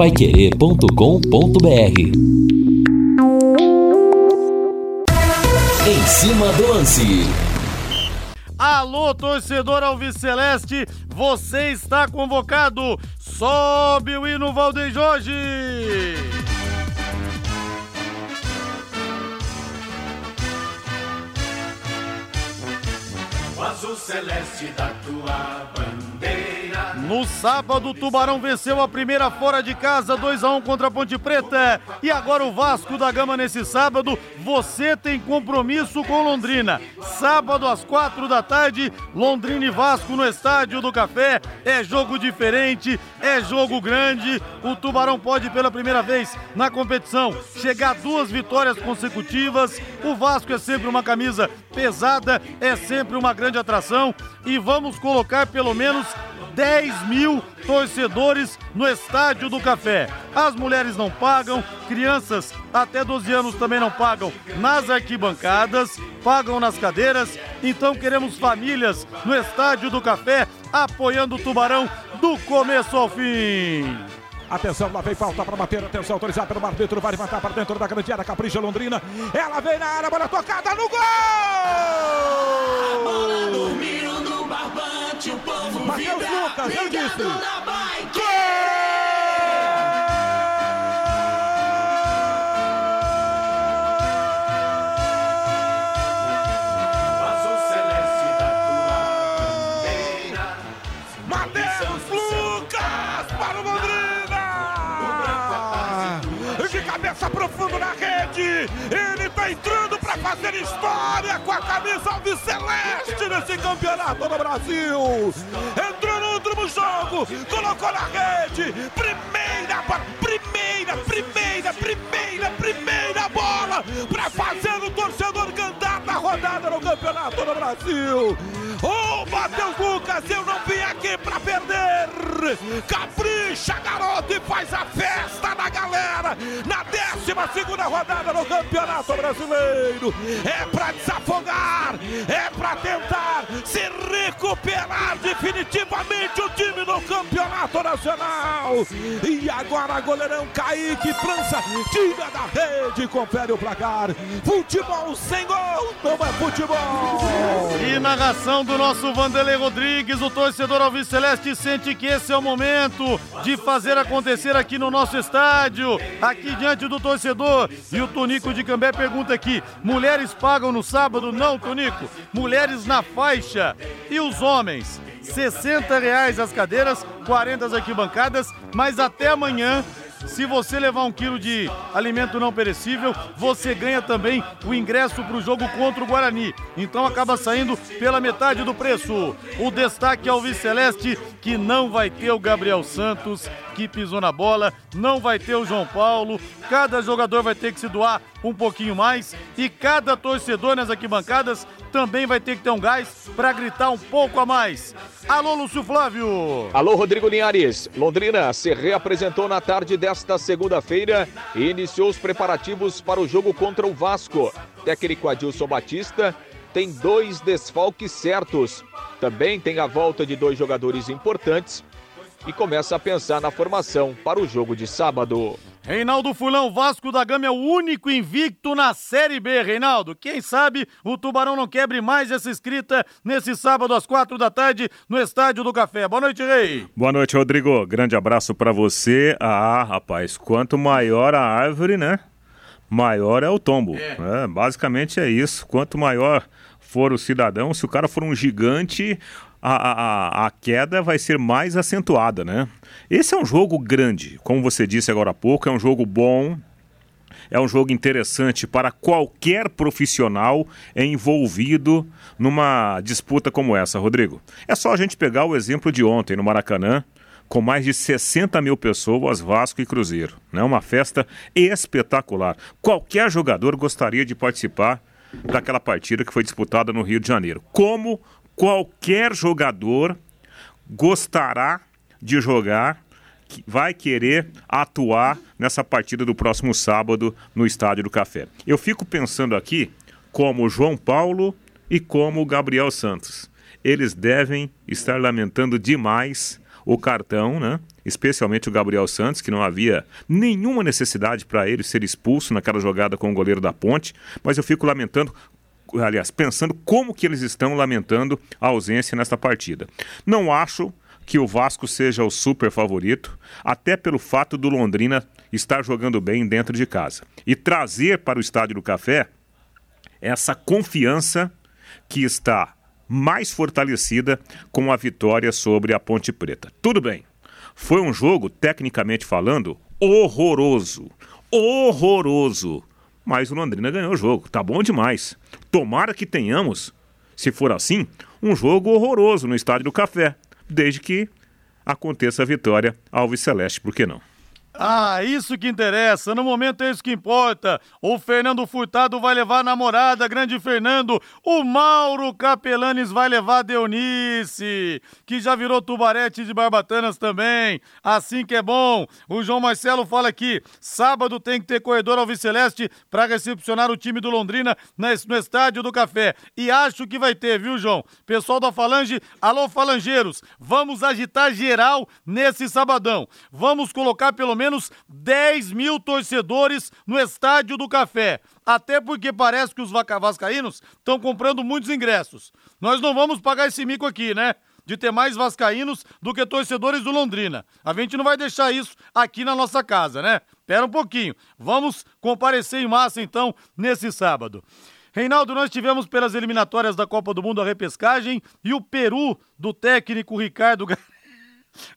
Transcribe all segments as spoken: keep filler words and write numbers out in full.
paiquerê ponto com ponto br. Em cima do lance. Alô, torcedor alviceleste, você está convocado. Sobe o hino, Valdeir Jorge. O azul celeste da tua bandeira. No sábado, o Tubarão venceu a primeira fora de casa, dois a um contra a Ponte Preta. E agora o Vasco da Gama nesse sábado, você tem compromisso com Londrina. Sábado às quatro da tarde, Londrina e Vasco no Estádio do Café. É jogo diferente, é jogo grande. O Tubarão pode pela primeira vez na competição chegar a duas vitórias consecutivas. O Vasco é sempre uma camisa pesada, é sempre uma grande atração, e vamos colocar pelo menos dez mil torcedores no Estádio do Café. As mulheres não pagam, crianças até doze anos também não pagam nas arquibancadas, pagam nas cadeiras, então queremos famílias no Estádio do Café apoiando o Tubarão do começo ao fim. Atenção, lá vem falta para bater, atenção, autorizado pelo árbitro, vai levantar para dentro da grande área, capricha Londrina, ela vem na área, bola tocada no gol! A bola no miro do barbante, o povo Mateus vibra, Lucas, eu disse. Na gol! Mateus Lucas para o Londrina! Cabeça profundo na rede, ele tá entrando pra fazer história com a camisa alviceleste nesse campeonato do Brasil. Entrou no último jogo, colocou na rede, primeira, primeira, primeira, primeira, primeira bola pra fazer o torcedor cantar na rodada no campeonato do Brasil. Ô, oh, Mateus Lucas, eu não vim aqui pra perder. Capricha, garoto, e faz a festa da galera na décima segunda rodada do Campeonato Brasileiro. É pra desafogar, é pra tentar se recuperar definitivamente o time do Campeonato Nacional. E agora, goleirão Kaique França, tira da rede, confere o placar. Futebol sem gol, não é futebol. E na narração do nosso Vanderlei Rodrigues, o torcedor alviceleste sente que esse é o momento de fazer acontecer aqui no nosso estádio, aqui diante do torcedor. E o Tonico de Cambé pergunta aqui, mulheres pagam no sábado? Não, Tonico, mulheres na faixa. E os homens? sessenta reais as cadeiras, quarenta as arquibancadas, mas até amanhã, se você levar um quilo de alimento não perecível, você ganha também o ingresso para o jogo contra o Guarani. Então acaba saindo pela metade do preço. O destaque ao alviceleste, que não vai ter o Gabriel Santos, que pisou na bola, não vai ter o João Paulo. Cada jogador vai ter que se doar um pouquinho mais, e cada torcedor nas arquibancadas também vai ter que ter um gás para gritar um pouco a mais. Alô, Lúcio Flávio! Alô, Rodrigo Linhares! Londrina se reapresentou na tarde desta segunda-feira e iniciou os preparativos para o jogo contra o Vasco. Técnico Adilson Batista tem dois desfalques certos. Também tem a volta de dois jogadores importantes e começa a pensar na formação para o jogo de sábado. Reinaldo Fulão, Vasco da Gama é o único invicto na Série B, Reinaldo. Quem sabe o Tubarão não quebre mais essa escrita nesse sábado às quatro da tarde no Estádio do Café. Boa noite, Rei. Boa noite, Rodrigo. Grande abraço pra você. Ah, rapaz, quanto maior a árvore, né? Maior é o tombo. É. É, basicamente é isso. Quanto maior for o cidadão, se o cara for um gigante... A, a, a queda vai ser mais acentuada, né? Esse é um jogo grande, como você disse agora há pouco, é um jogo bom, é um jogo interessante para qualquer profissional envolvido numa disputa como essa, Rodrigo. É só a gente pegar o exemplo de ontem no Maracanã, com mais de sessenta mil pessoas, Vasco e Cruzeiro, né? Uma festa espetacular. Qualquer jogador gostaria de participar daquela partida que foi disputada no Rio de Janeiro. Como qualquer jogador gostará de jogar, vai querer atuar nessa partida do próximo sábado no Estádio do Café. Eu fico pensando aqui como João Paulo e como Gabriel Santos. Eles devem estar lamentando demais o cartão, né? Especialmente o Gabriel Santos, que não havia nenhuma necessidade para ele ser expulso naquela jogada com o goleiro da Ponte, mas eu fico lamentando, aliás, pensando como que eles estão lamentando a ausência nesta partida. Não acho que o Vasco seja o super favorito, até pelo fato do Londrina estar jogando bem dentro de casa. E trazer para o Estádio do Café essa confiança que está mais fortalecida com a vitória sobre a Ponte Preta. Tudo bem, foi um jogo, tecnicamente falando, horroroso, horroroso, mas o Londrina ganhou o jogo, tá bom demais. Tomara que tenhamos, se for assim, um jogo horroroso no Estádio do Café, desde que aconteça a vitória Alves Celeste, por que não? Ah, isso que interessa, no momento é isso que importa. O Fernando Furtado vai levar a namorada, grande Fernando. O Mauro Capelanes vai levar a Deonice, que já virou Tubarete de Barbatanas também. Assim que é bom. O João Marcelo fala aqui, sábado tem que ter corredor Alves Celeste para recepcionar o time do Londrina no Estádio do Café. E acho que vai ter, viu, João? Pessoal da Falange, alô Falangeiros, vamos agitar geral nesse sabadão. Vamos colocar pelo menos menos dez mil torcedores no Estádio do Café, até porque parece que os vascaínos estão comprando muitos ingressos. Nós não vamos pagar esse mico aqui, né? De ter mais vascaínos do que torcedores do Londrina. A gente não vai deixar isso aqui na nossa casa, né? Espera um pouquinho. Vamos comparecer em massa, então, nesse sábado. Reinaldo, nós tivemos pelas eliminatórias da Copa do Mundo a repescagem e o Peru do técnico Ricardo Garcia.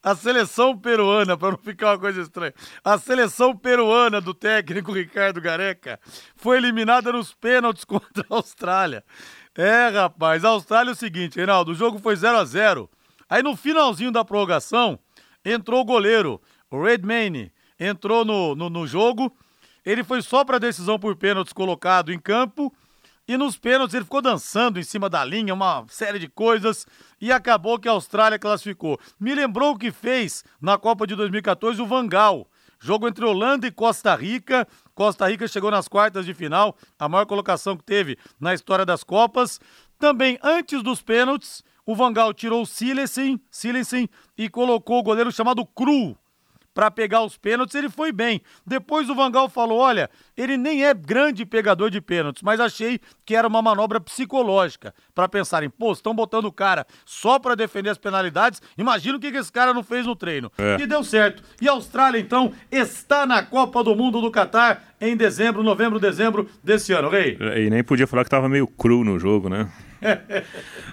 A seleção peruana, para não ficar uma coisa estranha, a seleção peruana do técnico Ricardo Gareca foi eliminada nos pênaltis contra a Austrália. É, rapaz, a Austrália é o seguinte, Reinaldo, o jogo foi zero a zero. Aí no finalzinho da prorrogação, entrou o goleiro, o Redmayne, entrou no, no, no jogo, ele foi só para decisão por pênaltis colocado em campo, e nos pênaltis ele ficou dançando em cima da linha, uma série de coisas, e acabou que a Austrália classificou. Me lembrou o que fez na Copa de dois mil e catorze o Van Gaal. Jogo entre Holanda e Costa Rica. Costa Rica chegou nas quartas de final, a maior colocação que teve na história das Copas. Também antes dos pênaltis, o Van Gaal tirou o Silensen e colocou o goleiro chamado Cru para pegar os pênaltis, ele foi bem. Depois o Van Gaal falou, olha, ele nem é grande pegador de pênaltis, mas achei que era uma manobra psicológica, para pensarem, pô, estão botando o cara só para defender as penalidades, imagina o que esse cara não fez no treino. É. E deu certo. E a Austrália, então, está na Copa do Mundo do Catar em dezembro, novembro, dezembro desse ano, Rei. E nem podia falar que estava meio cru no jogo, né?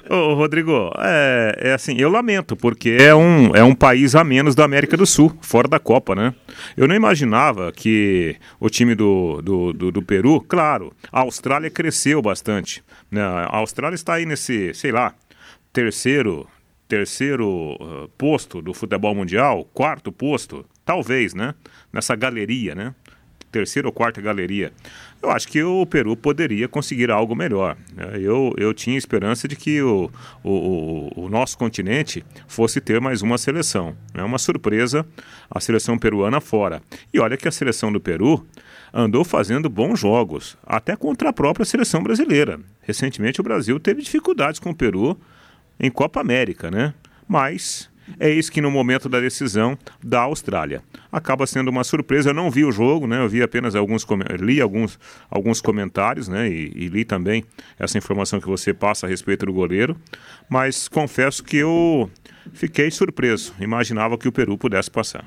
Ô, Rodrigo, é, é assim, eu lamento, porque é um, é um país a menos da América do Sul, fora da Copa, né? Eu não imaginava que o time do, do, do, do Peru, claro, a Austrália cresceu bastante, né? A Austrália está aí nesse, sei lá, terceiro, terceiro uh, posto do futebol mundial, quarto posto, talvez, né? Nessa galeria, né? Terceira ou quarta galeria, eu acho que o Peru poderia conseguir algo melhor. Eu, eu tinha esperança de que o, o, o nosso continente fosse ter mais uma seleção. É uma surpresa a seleção peruana fora. E olha que a seleção do Peru andou fazendo bons jogos, até contra a própria seleção brasileira. Recentemente o Brasil teve dificuldades com o Peru em Copa América, né? Mas é isso que no momento da decisão da Austrália acaba sendo uma surpresa. Eu não vi o jogo, né? Eu vi apenas alguns, li alguns, alguns comentários, né? E, e li também essa informação que você passa a respeito do goleiro. Mas confesso que eu fiquei surpreso. Imaginava que o Peru pudesse passar.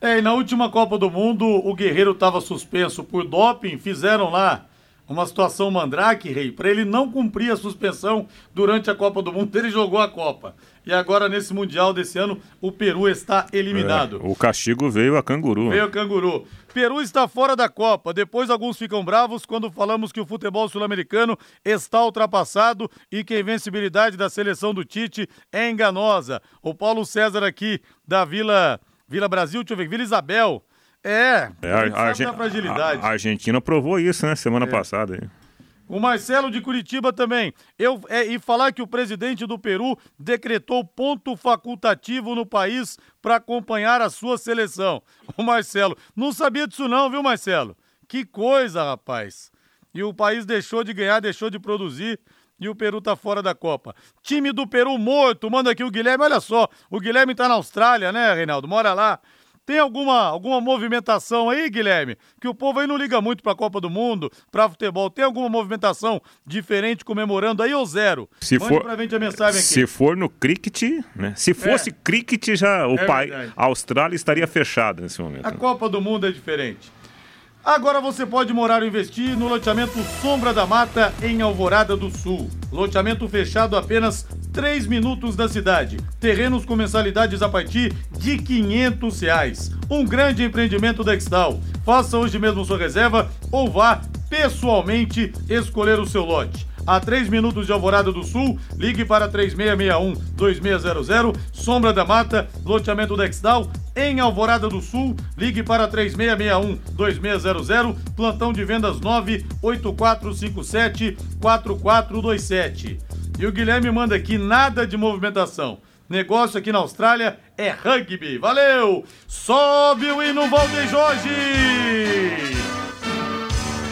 É, e na última Copa do Mundo, o Guerreiro estava suspenso por doping. Fizeram lá uma situação mandrake, Rei, para ele não cumprir a suspensão durante a Copa do Mundo. Ele jogou a Copa. E agora, nesse Mundial desse ano, o Peru está eliminado. É, o castigo veio a canguru. Veio a canguru. Peru está fora da Copa. Depois, alguns ficam bravos quando falamos que o futebol sul-americano está ultrapassado e que a invencibilidade da seleção do Tite é enganosa. O Paulo César aqui, da Vila, Vila Brasil, deixa eu ver, Vila Isabel. É, é a, a, a, fragilidade. A, a Argentina provou isso, né, semana é. passada. Hein? O Marcelo de Curitiba também. Eu, é, e falar que o presidente do Peru decretou ponto facultativo no país para acompanhar a sua seleção. O Marcelo. Não sabia disso não, viu, Marcelo? Que coisa, rapaz. E o país deixou de ganhar, deixou de produzir. e o Peru tá fora da Copa. Time do Peru morto, manda aqui o Guilherme, olha só, o Guilherme tá na Austrália, né, Reinaldo? Mora lá. Tem alguma, alguma movimentação aí, Guilherme? Que o povo aí não liga muito pra Copa do Mundo, pra futebol. Tem alguma movimentação diferente comemorando aí ou zero? Se Mande for, pra gente a mensagem aqui. Se for no cricket, né? Se fosse é. cricket, já o é pai, a Austrália estaria fechada nesse momento. A Copa do Mundo é diferente. Agora você pode morar ou investir no loteamento Sombra da Mata, em Alvorada do Sul. Loteamento fechado a apenas três minutos da cidade. Terrenos com mensalidades a partir de quinhentos reais. Um grande empreendimento da Extal. Faça hoje mesmo sua reserva ou vá pessoalmente escolher o seu lote. A três minutos de Alvorada do Sul, ligue para três seis seis um, dois seis zero zero. Sombra da Mata, loteamento Dexdal, em Alvorada do Sul, ligue para três seis seis um, dois seis zero zero. Plantão de vendas nove oito quatro cinco sete, quatro quatro dois sete. E o Guilherme manda aqui, nada de movimentação. Negócio aqui na Austrália é rugby. Valeu! Sobe o hino, Valdeir Jorge!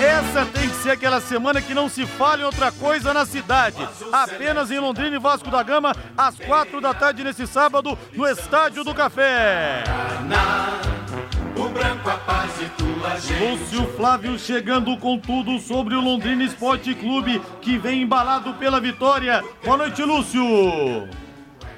Essa tem que ser aquela semana que não se fala em outra coisa na cidade. Apenas em Londrina e Vasco da Gama, às quatro da tarde nesse sábado, no Estádio do Café. Lúcio Flávio chegando com tudo sobre o Londrina Esporte Clube, que vem embalado pela vitória. Boa noite, Lúcio.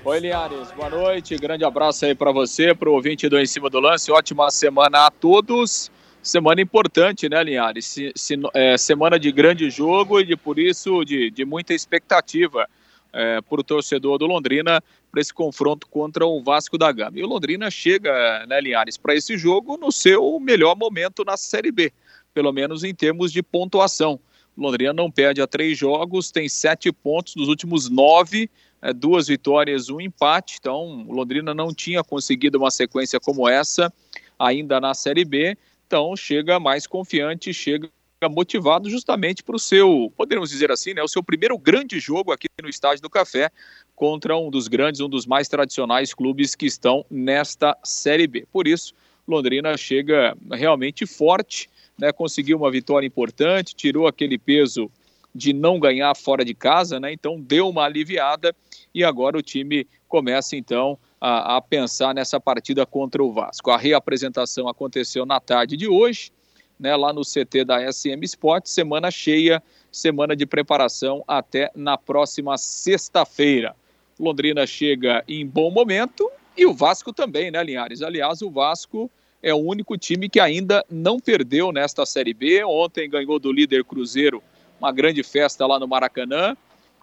Oi, Linhares, boa noite. Grande abraço aí pra você, pro ouvinte do Em Cima do Lance. Ótima semana a todos. Semana importante, né, Linhares? Se, se, é, semana de grande jogo e, de, por isso, de, de muita expectativa é, para o torcedor do Londrina para esse confronto contra o Vasco da Gama. E o Londrina chega, né, Linhares, para esse jogo no seu melhor momento na Série B, pelo menos em termos de pontuação. O Londrina não perde há três jogos, tem sete pontos nos últimos nove, é, duas vitórias, um empate. Então, o Londrina não tinha conseguido uma sequência como essa ainda na Série B. Então chega mais confiante, chega motivado justamente para o seu, poderíamos dizer assim, né, o seu primeiro grande jogo aqui no Estádio do Café contra um dos grandes, um dos mais tradicionais clubes que estão nesta Série B. Por isso, Londrina chega realmente forte, né, conseguiu uma vitória importante, tirou aquele peso de não ganhar fora de casa, né, então deu uma aliviada e agora o time começa então a pensar nessa partida contra o Vasco. A reapresentação aconteceu na tarde de hoje, né, lá no C T da S M Sport, semana cheia, semana de preparação até na próxima sexta-feira. Londrina chega em bom momento e o Vasco também, né, Linhares? Aliás, o Vasco é o único time que ainda não perdeu nesta Série B. Ontem ganhou do líder Cruzeiro, uma grande festa lá no Maracanã.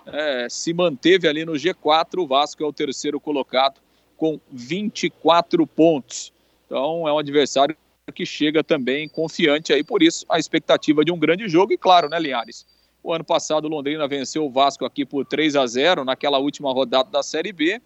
É, se manteve ali no G quatro, o Vasco é o terceiro colocado com vinte e quatro pontos. Então é um adversário que chega também confiante aí, por isso a expectativa de um grande jogo e claro, né, Linhares? O ano passado o Londrina venceu o Vasco aqui por três a zero naquela última rodada da Série B,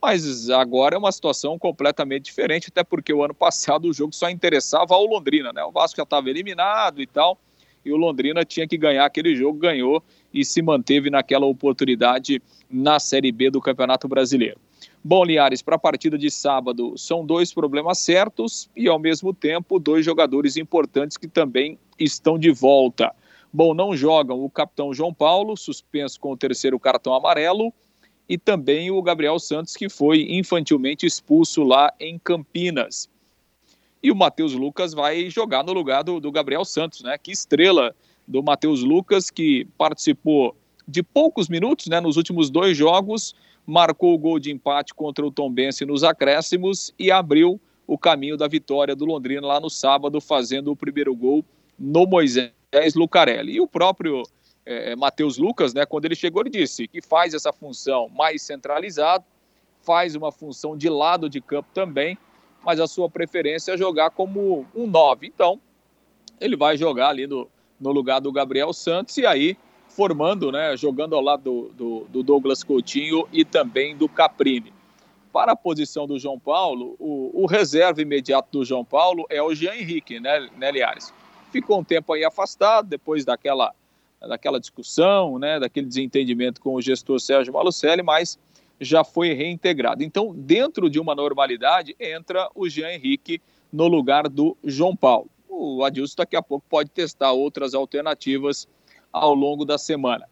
mas agora é uma situação completamente diferente, até porque o ano passado o jogo só interessava ao Londrina, né? O Vasco já estava eliminado e tal, e o Londrina tinha que ganhar aquele jogo, ganhou e se manteve naquela oportunidade na Série B do Campeonato Brasileiro. Bom, Linhares, para a partida de sábado, são dois problemas certos e, ao mesmo tempo, dois jogadores importantes que também estão de volta. Bom, não jogam o capitão João Paulo, suspenso com o terceiro cartão amarelo, e também o Gabriel Santos, que foi infantilmente expulso lá em Campinas. E o Mateus Lucas vai jogar no lugar do, do Gabriel Santos, né? Que estrela do Mateus Lucas, que participou de poucos minutos, né, nos últimos dois jogos, marcou o gol de empate contra o Tombense nos acréscimos e abriu o caminho da vitória do Londrina lá no sábado, fazendo o primeiro gol no Moisés Lucarelli. E o próprio é, Mateus Lucas, né, quando ele chegou, ele disse que faz essa função mais centralizada, faz uma função de lado de campo também, mas a sua preferência é jogar como um nove. Então, ele vai jogar ali no, no lugar do Gabriel Santos e aí formando, né, jogando ao lado do, do, do Douglas Coutinho e também do Caprini. Para a posição do João Paulo, o, o reserva imediato do João Paulo é o Jean Henrique, né, né, Linhares? Ficou um tempo aí afastado, depois daquela, daquela discussão, né, daquele desentendimento com o gestor Sérgio Malusselli, mas já foi reintegrado. Então, dentro de uma normalidade, entra o Jean Henrique no lugar do João Paulo. O Adilson daqui a pouco pode testar outras alternativas ao longo da semana.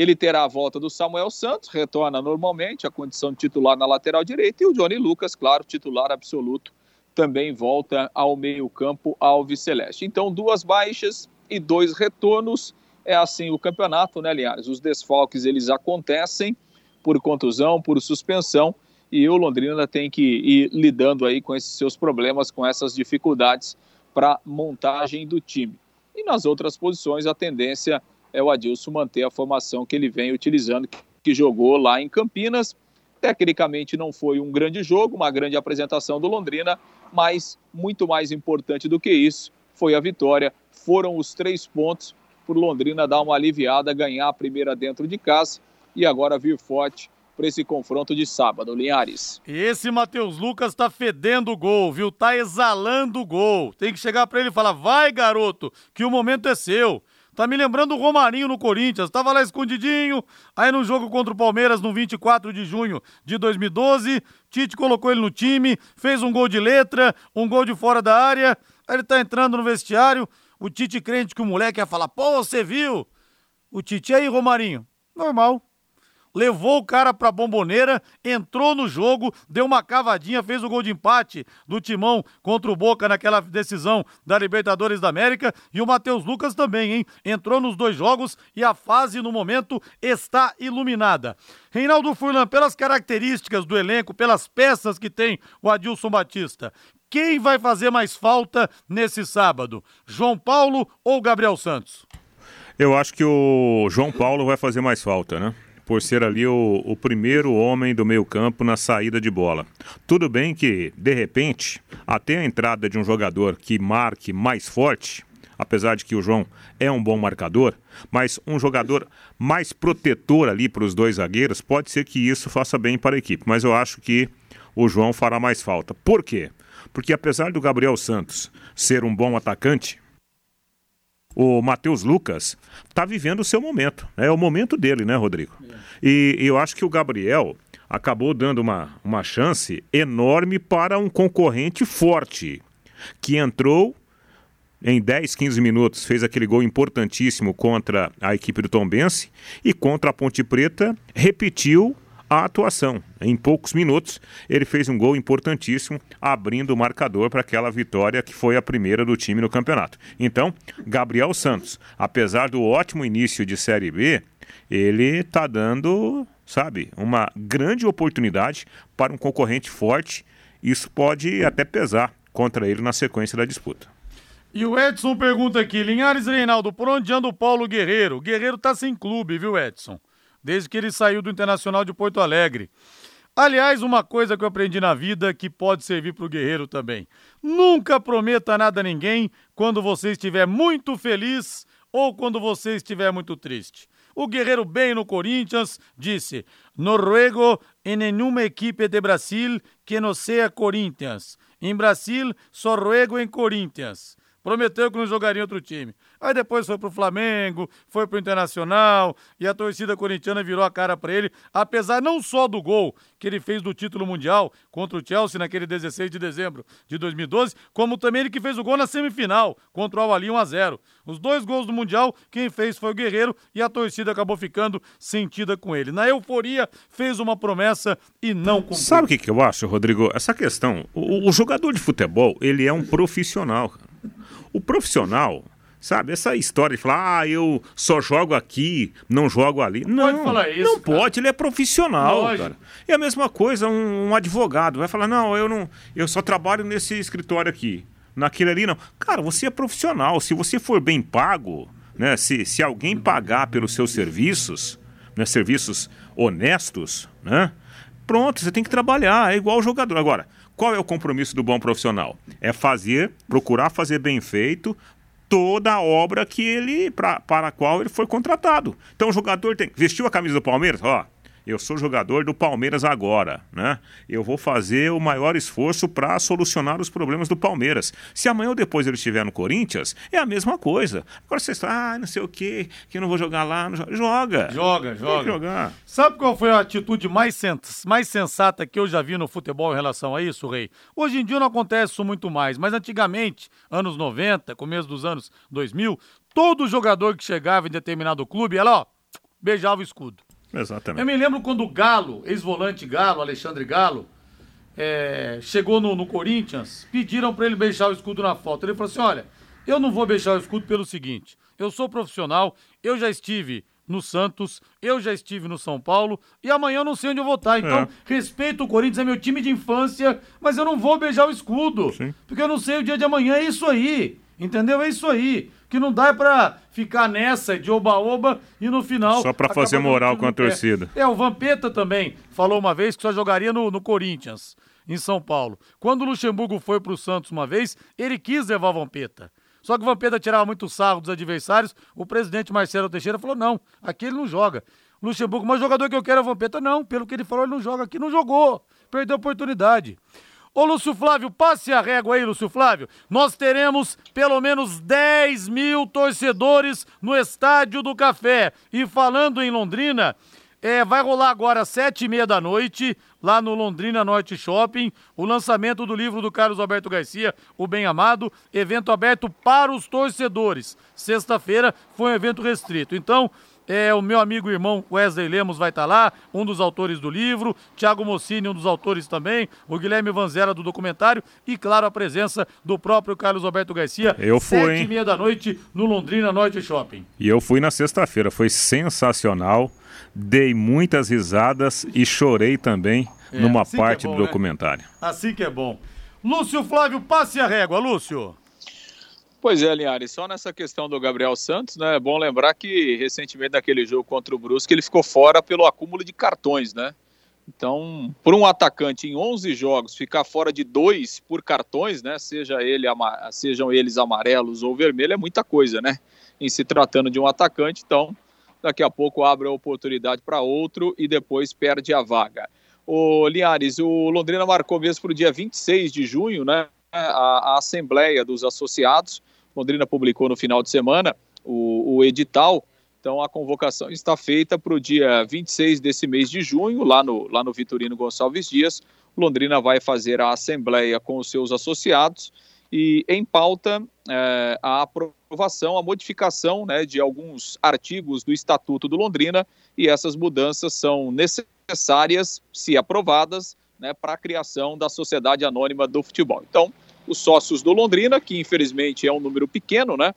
Ele terá a volta do Samuel Santos, retorna normalmente à condição de titular na lateral direita, e o Johnny Lucas, claro, titular absoluto, também volta ao meio-campo Alves Celeste. Então, duas baixas e dois retornos. É assim o campeonato, né, aliás? Os desfalques, eles acontecem por contusão, por suspensão, e o Londrina tem que ir lidando aí com esses seus problemas, com essas dificuldades para montagem do time. E nas outras posições, a tendência é o Adilson manter a formação que ele vem utilizando, que jogou lá em Campinas. Tecnicamente não foi um grande jogo, uma grande apresentação do Londrina, mas muito mais importante do que isso foi a vitória, foram os três pontos para o Londrina dar uma aliviada, ganhar a primeira dentro de casa e agora vir forte para esse confronto de sábado, Linhares. Esse Mateus Lucas tá fedendo o gol, viu? Tá exalando o gol. Tem que chegar para ele e falar, vai garoto, que o momento é seu. Tá me lembrando o Romarinho no Corinthians, tava lá escondidinho, aí no jogo contra o Palmeiras no vinte e quatro de junho de dois mil e doze, Tite colocou ele no time, fez um gol de letra, um gol de fora da área, aí ele tá entrando no vestiário, o Tite crente que o moleque ia falar, pô, você viu? O Tite, aí Romarinho, normal, levou o cara pra Bomboneira, entrou no jogo, deu uma cavadinha, fez o gol de empate do Timão contra o Boca naquela decisão da Libertadores da América, e o Mateus Lucas também, hein? Entrou nos dois jogos e a fase no momento está iluminada. Reinaldo Fulão, pelas características do elenco, pelas peças que tem o Adilson Batista, quem vai fazer mais falta nesse sábado? João Paulo ou Gabriel Santos? Eu acho que o João Paulo vai fazer mais falta, né? Por ser ali o, o primeiro homem do meio-campo na saída de bola. Tudo bem que, de repente, até a entrada de um jogador que marque mais forte, apesar de que o João é um bom marcador, mas um jogador mais protetor ali para os dois zagueiros, pode ser que isso faça bem para a equipe, mas eu acho que o João fará mais falta. Por quê? Porque apesar do Gabriel Santos ser um bom atacante, o Mateus Lucas está vivendo o seu momento, né? É o momento dele, né, Rodrigo? E, e eu acho que o Gabriel acabou dando uma, uma chance enorme para um concorrente forte, que entrou em dez, quinze minutos, fez aquele gol importantíssimo contra a equipe do Tombense e contra a Ponte Preta, repetiu a atuação. Em poucos minutos, ele fez um gol importantíssimo, abrindo o marcador para aquela vitória que foi a primeira do time no campeonato. Então, Gabriel Santos, apesar do ótimo início de Série B, ele está dando, sabe, uma grande oportunidade para um concorrente forte. Isso pode até pesar contra ele na sequência da disputa. E o Edson pergunta aqui, Linhares Reinaldo, por onde anda o Paulo Guerreiro? O Guerreiro está sem clube, viu, Edson? Desde que ele saiu do Internacional de Porto Alegre. Aliás, uma coisa que eu aprendi na vida que pode servir para o Guerreiro também. Nunca prometa nada a ninguém quando você estiver muito feliz ou quando você estiver muito triste. O Guerreiro, bem no Corinthians, disse: "No ruego en nenhuma equipe de Brasil que não seja Corinthians. Em Brasil, só ruego em Corinthians." Prometeu que não jogaria em outro time. Aí depois foi pro Flamengo, foi pro Internacional, e a torcida corintiana virou a cara pra ele, apesar não só do gol que ele fez do título mundial contra o Chelsea naquele dezesseis de dezembro de dois mil e doze, como também ele que fez o gol na semifinal contra o Al Ahly um a zero. Os dois gols do Mundial, quem fez foi o Guerreiro, e a torcida acabou ficando sentida com ele. Na euforia, fez uma promessa e não cumpriu. Sabe o que, que eu acho, Rodrigo? Essa questão, o, o jogador de futebol, ele é um profissional, cara. O profissional, sabe, essa história de falar, ah, eu só jogo aqui, não jogo ali. Não, pode falar isso, não pode, cara. Ele é profissional, lógico, cara. É a mesma coisa, um, um advogado vai falar, não, eu não, eu só trabalho nesse escritório aqui, naquele ali não. Cara, você é profissional, se você for bem pago, né, se, se alguém pagar pelos seus serviços, né, serviços honestos, né, pronto, você tem que trabalhar, é igual o jogador. Agora, qual é o compromisso do bom profissional? É fazer, procurar fazer bem feito toda a obra que ele, pra, para a qual ele foi contratado. Então o jogador tem, vestiu a camisa do Palmeiras, ó, eu sou jogador do Palmeiras agora, né? Eu vou fazer o maior esforço para solucionar os problemas do Palmeiras. Se amanhã ou depois ele estiver no Corinthians, é a mesma coisa. Agora vocês falam, ah, não sei o quê, que eu não vou jogar lá, não joga. Joga, joga. joga. Jogar. Sabe qual foi a atitude mais, sens- mais sensata que eu já vi no futebol em relação a isso, Rei? Hoje em dia não acontece isso muito mais, mas antigamente, anos noventa, começo dos anos dois mil, todo jogador que chegava em determinado clube, ela, ó, beijava o escudo. Exatamente. Eu me lembro quando o Galo, ex-volante Galo, Alexandre Galo, é, chegou no, no Corinthians, pediram para ele beijar o escudo na foto. Ele falou assim, olha, eu não vou beijar o escudo pelo seguinte, eu sou profissional, eu já estive no Santos, eu já estive no São Paulo e amanhã eu não sei onde eu vou estar. Então, é. respeito o Corinthians, é meu time de infância, mas eu não vou beijar o escudo, sim, porque eu não sei o dia de amanhã, é isso aí, entendeu? É isso aí. Que não dá pra ficar nessa de oba-oba e no final... Só pra fazer moral com a torcida. É, o Vampeta também falou uma vez que só jogaria no, no Corinthians, em São Paulo. Quando o Luxemburgo foi pro Santos uma vez, ele quis levar o Vampeta. Só que o Vampeta tirava muito sarro dos adversários, o presidente Marcelo Teixeira falou, não, aqui ele não joga. Luxemburgo, mas o jogador que eu quero é o Vampeta. Não, pelo que ele falou, ele não joga aqui, não jogou, perdeu a oportunidade. Ô, Lúcio Flávio, passe a régua aí, Lúcio Flávio. Nós teremos pelo menos dez mil torcedores no Estádio do Café. E falando em Londrina, é, vai rolar agora às sete e meia da noite, lá no Londrina Norte Shopping, o lançamento do livro do Carlos Alberto Garcia, O Bem Amado, evento aberto para os torcedores. Sexta-feira foi um evento restrito. Então... É, o meu amigo e irmão Wesley Lemos vai estar lá, um dos autores do livro, Thiago Mocini, um dos autores também, o Guilherme Vanzella do documentário e, claro, a presença do próprio Carlos Alberto Garcia, eu fui, sete e meia da noite no Londrina Norte Shopping. E eu fui na sexta-feira, foi sensacional, dei muitas risadas e chorei também é, numa assim parte é bom, do né? documentário. Assim que é bom. Lúcio Flávio, passe a régua, Lúcio. Pois é, Linhares, só nessa questão do Gabriel Santos, né, é bom lembrar que recentemente naquele jogo contra o Brusque ele ficou fora pelo acúmulo de cartões, né? Então, por um atacante em onze jogos ficar fora de dois por cartões, né, seja ele, sejam eles amarelos ou vermelhos, é muita coisa, né? Em se tratando de um atacante, então daqui a pouco abre a oportunidade para outro e depois perde a vaga. O Linhares, o Londrina marcou mesmo para o dia vinte e seis de junho, né? A, a Assembleia dos Associados. Londrina publicou no final de semana o, o edital, então a convocação está feita para o dia vinte e seis desse mês de junho, lá no, lá no Vitorino Gonçalves Dias. Londrina vai fazer a Assembleia com os seus associados e em pauta é, a aprovação, a modificação, né, de alguns artigos do Estatuto do Londrina, e essas mudanças são necessárias, se aprovadas, né, para a criação da Sociedade Anônima do Futebol. Então, os sócios do Londrina, que infelizmente é um número pequeno, né,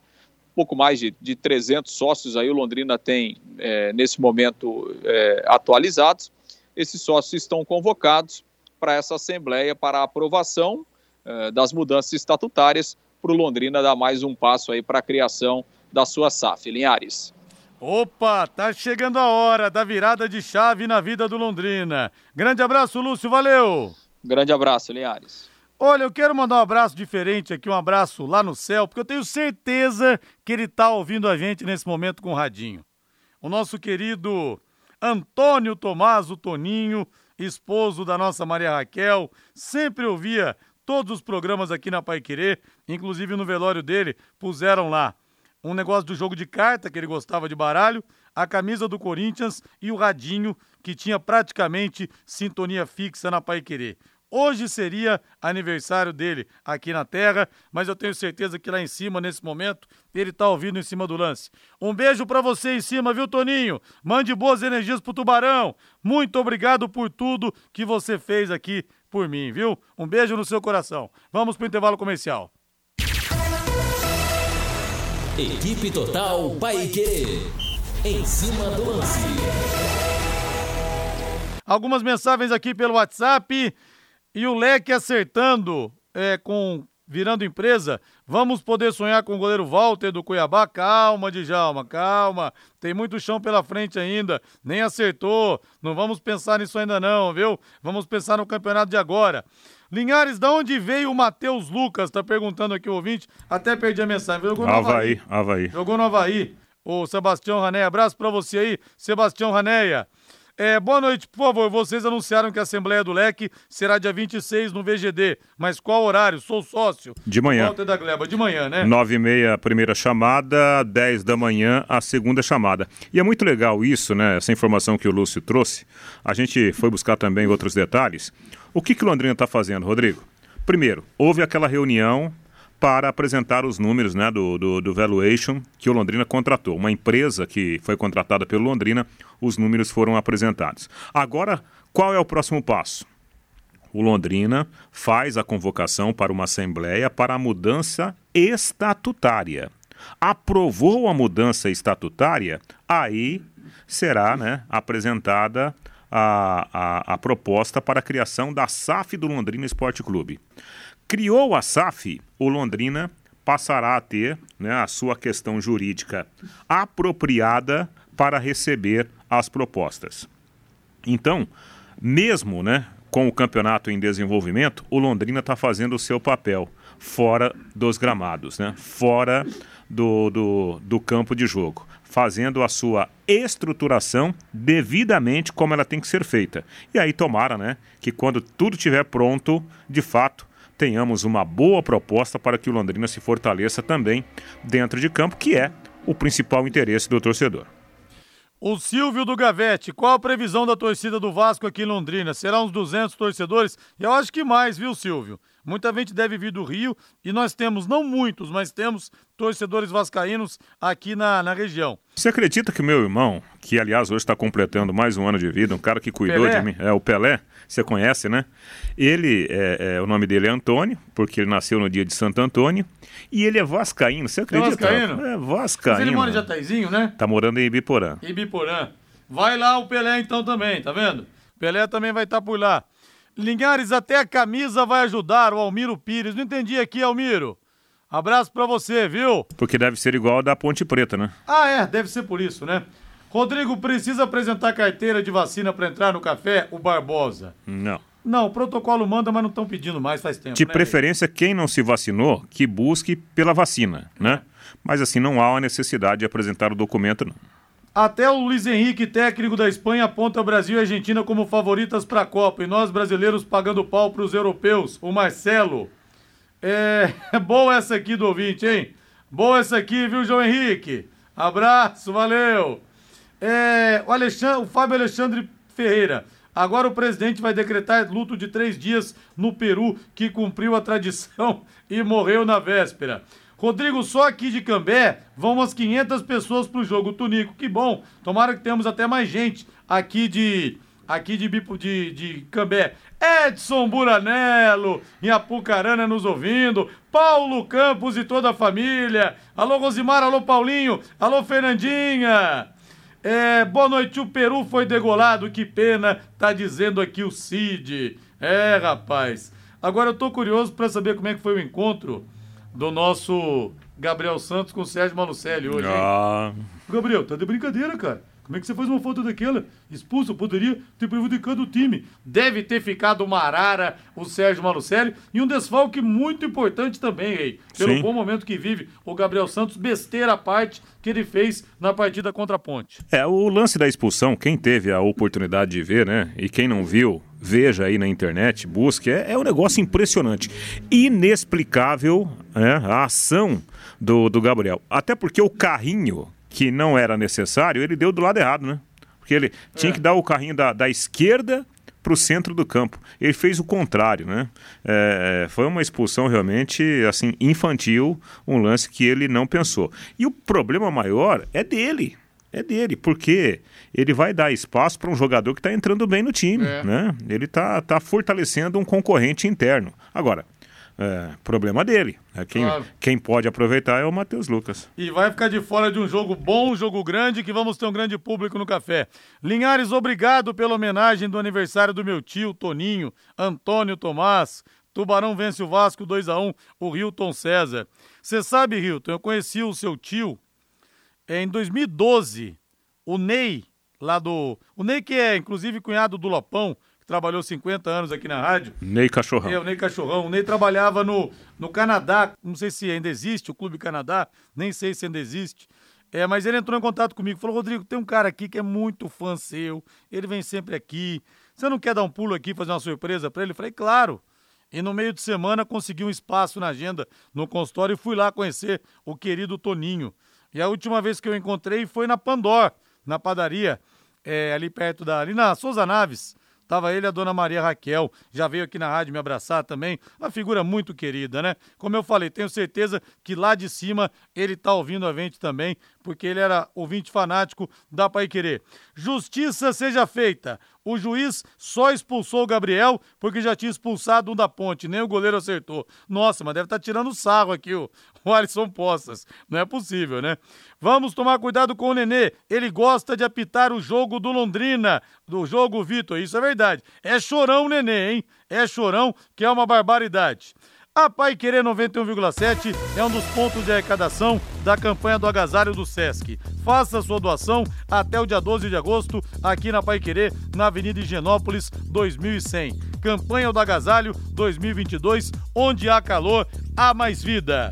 pouco mais de, de trezentos sócios aí o Londrina tem é, nesse momento é, atualizados, esses sócios estão convocados para essa Assembleia, para a aprovação é, das mudanças estatutárias, para o Londrina dar mais um passo aí para a criação da sua S A F. Linhares. Opa, tá chegando a hora da virada de chave na vida do Londrina. Grande abraço, Lúcio, valeu! Grande abraço, Linhares. Olha, eu quero mandar um abraço diferente aqui, um abraço lá no céu, porque eu tenho certeza que ele tá ouvindo a gente nesse momento com o Radinho. O nosso querido Antônio Tomás, o Toninho, esposo da nossa Maria Raquel, sempre ouvia todos os programas aqui na Paiquerê, inclusive no velório dele, puseram lá um negócio do jogo de carta, que ele gostava de baralho, a camisa do Corinthians e o Radinho, que tinha praticamente sintonia fixa na Paiquerê. Hoje seria aniversário dele aqui na terra, mas eu tenho certeza que lá em cima, nesse momento, ele tá ouvindo Em Cima do Lance. Um beijo pra você em cima, viu, Toninho? Mande boas energias pro Tubarão. Muito obrigado por tudo que você fez aqui por mim, viu? Um beijo no seu coração. Vamos pro intervalo comercial. Equipe Total Paiquerê, Em Cima do Lance. Algumas mensagens aqui pelo WhatsApp e o Leque acertando, é, com, virando empresa, vamos poder sonhar com o goleiro Walter do Cuiabá? Calma, Djalma, calma, tem muito chão pela frente ainda, nem acertou, não vamos pensar nisso ainda não, viu? Vamos pensar no campeonato de agora. Linhares, de onde veio o Mateus Lucas? Tá perguntando aqui o ouvinte, até perdi a mensagem. Jogou no Avaí, Avaí. Jogou no Avaí. Ô, Sebastião Raneia, abraço pra você aí, Sebastião Raneia. É, boa noite, por favor, vocês anunciaram que a Assembleia do Leque será dia vinte e seis no V G D, mas qual horário? Sou sócio. De manhã. Walter da Gleba, de manhã, né? nove e meia a primeira chamada, dez da manhã a segunda chamada. E é muito legal isso, né, essa informação que o Lúcio trouxe. A gente foi buscar também outros detalhes. O que que o Londrina está fazendo, Rodrigo? Primeiro, houve aquela reunião para apresentar os números, né, do, do, do valuation que o Londrina contratou. Uma empresa que foi contratada pelo Londrina, os números foram apresentados. Agora, qual é o próximo passo? O Londrina faz a convocação para uma assembleia para a mudança estatutária. Aprovou a mudança estatutária, aí será, né, apresentada a, a, a proposta para a criação da S A F do Londrina Esporte Clube. Criou a S A F, o Londrina passará a ter, né, a sua questão jurídica apropriada para receber as propostas. Então, mesmo, né, com o campeonato em desenvolvimento, o Londrina está fazendo o seu papel fora dos gramados, né, fora do, do, do campo de jogo, fazendo a sua estruturação devidamente como ela tem que ser feita. E aí tomara, né, que quando tudo estiver pronto, de fato, tenhamos uma boa proposta para que o Londrina se fortaleça também dentro de campo, que é o principal interesse do torcedor. O Silvio do Gavete, qual a previsão da torcida do Vasco aqui em Londrina? Será uns duzentos torcedores? Eu acho que mais, viu, Silvio? Muita gente deve vir do Rio e nós temos, não muitos, mas temos torcedores vascaínos aqui na, na região. Você acredita que o meu irmão, que aliás hoje está completando mais um ano de vida, um cara que cuidou Pelé. de mim, é o Pelé, você conhece, né? Ele, é, é, o nome dele é Antônio, porque ele nasceu no dia de Santo Antônio, e ele é vascaíno, você acredita? É vascaíno? É vascaíno. Mas ele mora em Jataizinho, né? Tá morando em Ibiporã. Ibiporã. Vai lá o Pelé então também, tá vendo? Pelé também vai estar tá por lá. Linhares, até a camisa vai ajudar o Almiro Pires. Não entendi aqui, Almiro. Abraço pra você, viu? Porque deve ser igual a da Ponte Preta, né? Ah, é, deve ser por isso, né? Rodrigo, precisa apresentar carteira de vacina pra entrar no café? O Barbosa. Não. Não, o protocolo manda, mas não estão pedindo mais faz tempo. De né, preferência, aí? Quem não se vacinou, que busque pela vacina, né? Mas assim, não há a necessidade de apresentar o documento, não. Até o Luiz Henrique, técnico da Espanha, aponta Brasil e Argentina como favoritas para a Copa. E nós, brasileiros, pagando pau para os europeus. O Marcelo. É... Boa essa aqui do ouvinte, hein? Boa essa aqui, viu, João Henrique? Abraço, valeu. É... O, Alexandre... o Fábio Alexandre Ferreira. Agora o presidente vai decretar luto de três dias no Peru, que cumpriu a tradição e morreu na véspera. Rodrigo, só aqui de Cambé vão umas quinhentas pessoas pro jogo. Tunico, que bom. Tomara que temos até mais gente aqui de aqui de, de, de Cambé. Edson Buranello, em Apucarana nos ouvindo. Paulo Campos e toda a família. Alô, Rosimar. Alô, Paulinho. Alô, Fernandinha. É, boa noite. O Peru foi degolado. Que pena, tá dizendo aqui o Cid. É, rapaz. Agora eu tô curioso pra saber como é que foi o encontro do nosso Gabriel Santos com o Sérgio Malusselli hoje, hein? Ah. Gabriel, tá de brincadeira, cara. Como é que você faz uma falta daquela? Expulso, poderia ter prejudicado o time. Deve ter ficado uma arara o Sérgio Malusselli. E um desfalque muito importante também, hein? Pelo Sim. bom momento que vive o Gabriel Santos, besteira à parte que ele fez na partida contra a Ponte. É, o lance da expulsão, quem teve a oportunidade de ver, né? E quem não viu, veja aí na internet, busque. É, é um negócio impressionante. Inexplicável, né, a ação do, do Gabriel. Até porque o carrinho que não era necessário, ele deu do lado errado, né? Porque ele tinha é. que dar o carrinho da, da esquerda para o centro do campo. Ele fez o contrário, né? É, foi uma expulsão realmente, assim, infantil, um lance que ele não pensou. E o problema maior é dele, é dele, porque ele vai dar espaço para um jogador que está entrando bem no time, é. né? Ele está tá fortalecendo um concorrente interno. Agora, é, problema dele. É quem, claro. quem pode aproveitar é o Mateus Lucas. E vai ficar de fora de um jogo bom, um jogo grande, que vamos ter um grande público no café. Linhares, obrigado pela homenagem do aniversário do meu tio, Toninho, Antônio Tomás. Tubarão vence o Vasco dois a um, o Hilton César. Você sabe, Hilton, eu conheci o seu tio em dois mil e doze. O Ney, lá do... O Ney que é, inclusive, cunhado do Lopão, trabalhou cinquenta anos aqui na rádio. Ney Cachorrão. É, o Ney Cachorrão. O Ney trabalhava no, no Canadá, não sei se ainda existe, o Clube Canadá, nem sei se ainda existe. É, mas ele entrou em contato comigo, falou, Rodrigo, tem um cara aqui que é muito fã seu, ele vem sempre aqui, você não quer dar um pulo aqui, fazer uma surpresa pra ele? Eu falei, claro. E no meio de semana consegui um espaço na agenda no consultório e fui lá conhecer o querido Toninho. E a última vez que eu encontrei foi na Pandor, na padaria, é, ali perto da, ali na Souza Naves, Tava ele e a dona Maria Raquel, já veio aqui na rádio me abraçar também, uma figura muito querida, né? Como eu falei, tenho certeza que lá de cima ele tá ouvindo a gente também, porque ele era ouvinte fanático da Paiquerê. Justiça seja feita. O juiz só expulsou o Gabriel porque já tinha expulsado um da Ponte, nem o goleiro acertou. Nossa, mas deve estar tirando sarro aqui o, o Alisson Poças. Não é possível, né? Vamos tomar cuidado com o Nenê. Ele gosta de apitar o jogo do Londrina, do jogo Vitor. Isso é verdade. É chorão, Nenê, hein? É chorão, que é uma barbaridade. A Paiquerê noventa e um vírgula sete é um dos pontos de arrecadação da campanha do Agasalho do Sesc. Faça sua doação até o dia doze de agosto aqui na Paiquerê, na Avenida Higienópolis, dois mil e cem. Campanha do Agasalho dois mil e vinte e dois, onde há calor, há mais vida.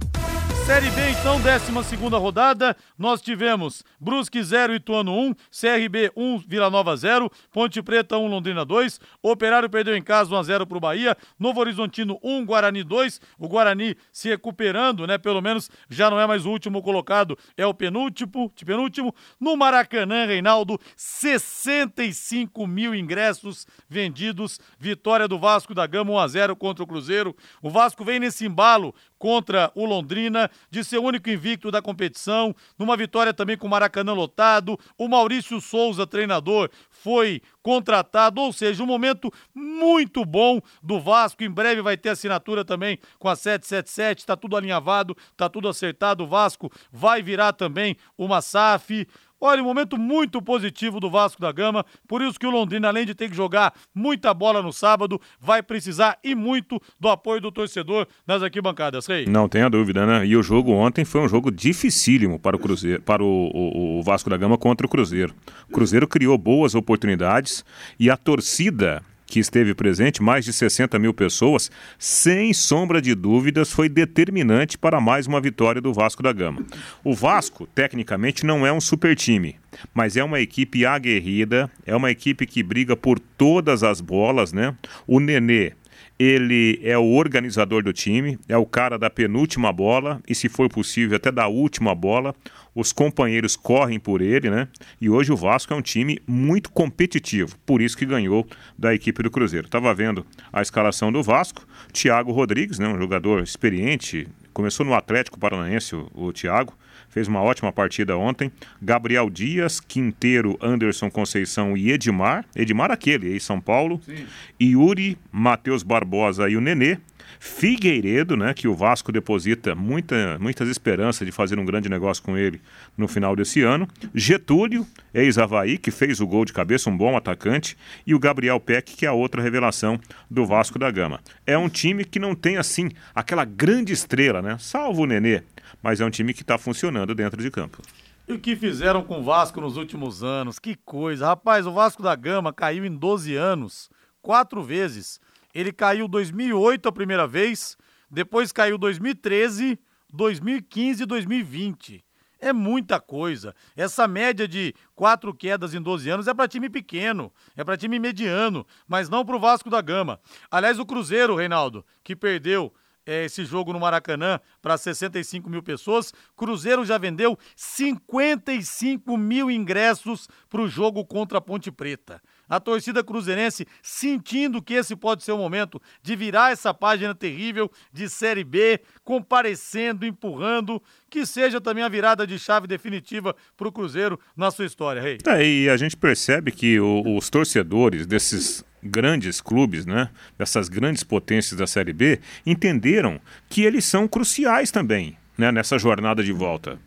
Série B, então, décima segunda rodada, nós tivemos Brusque zero, Ituano um, C R B um, Vila Nova zero, Ponte Preta um, Londrina dois, Operário perdeu em casa um a zero para o Bahia, Novo Horizontino um, Guarani dois, o Guarani se recuperando, né, pelo menos já não é mais o último colocado, é o penúltimo, penúltimo. No Maracanã, Reinaldo, sessenta e cinco mil ingressos vendidos, vitória do Vasco da Gama um a zero contra o Cruzeiro, o Vasco vem nesse embalo contra o Londrina, de ser o único invicto da competição, numa vitória também com o Maracanã lotado, o Maurício Souza, treinador, foi contratado, ou seja, um momento muito bom do Vasco, em breve vai ter assinatura também com a sete sete sete, tá tudo alinhavado, tá tudo acertado, o Vasco vai virar também uma S A F. Olha, um momento muito positivo do Vasco da Gama, por isso que o Londrina, além de ter que jogar muita bola no sábado, vai precisar e muito do apoio do torcedor nas arquibancadas, Rei. Não tenha dúvida, né? E o jogo ontem foi um jogo dificílimo para o Cruzeiro, para o, o, o Vasco da Gama contra o Cruzeiro. O Cruzeiro criou boas oportunidades e a torcida que esteve presente, mais de sessenta mil pessoas, sem sombra de dúvidas, foi determinante para mais uma vitória do Vasco da Gama. O Vasco, tecnicamente, não é um super time, mas é uma equipe aguerrida, é uma equipe que briga por todas as bolas, né? O Nenê, ele é o organizador do time, é o cara da penúltima bola e, se for possível, até da última bola. Os companheiros correm por ele, né? E hoje o Vasco é um time muito competitivo, por isso que ganhou da equipe do Cruzeiro. Estava vendo a escalação do Vasco, Thiago Rodrigues, né? Um jogador experiente, começou no Atlético Paranaense o, o Thiago, fez uma ótima partida ontem. Gabriel Dias, Quinteiro, Anderson Conceição e Edmar. Edmar aquele, aí São Paulo. Sim. Yuri, Matheus Barbosa e o Nenê. Figueiredo, né, que o Vasco deposita muita, muitas esperanças de fazer um grande negócio com ele no final desse ano. Getúlio, ex-Avaí, que fez o gol de cabeça, um bom atacante. E o Gabriel Peck, que é a outra revelação do Vasco da Gama. É um time que não tem, assim, aquela grande estrela, né, salvo o Nenê. Mas é um time que está funcionando dentro de campo. E o que fizeram com o Vasco nos últimos anos? Que coisa! Rapaz, o Vasco da Gama caiu em doze anos, quatro vezes. Ele caiu em dois mil e oito a primeira vez, depois caiu em dois mil e treze, dois mil e quinze e dois mil e vinte. É muita coisa. Essa média de quatro quedas em doze anos é para time pequeno, é para time mediano, mas não para o Vasco da Gama. Aliás, o Cruzeiro, Reinaldo, que perdeu é, esse jogo no Maracanã para sessenta e cinco mil pessoas, Cruzeiro já vendeu cinquenta e cinco mil ingressos para o jogo contra a Ponte Preta. A torcida cruzeirense sentindo que esse pode ser o momento de virar essa página terrível de Série B, comparecendo, empurrando, que seja também a virada de chave definitiva para o Cruzeiro na sua história, Rei. É, e a gente percebe que o, os torcedores desses grandes clubes, né, dessas grandes potências da Série B, entenderam que eles são cruciais também, né, nessa jornada de volta.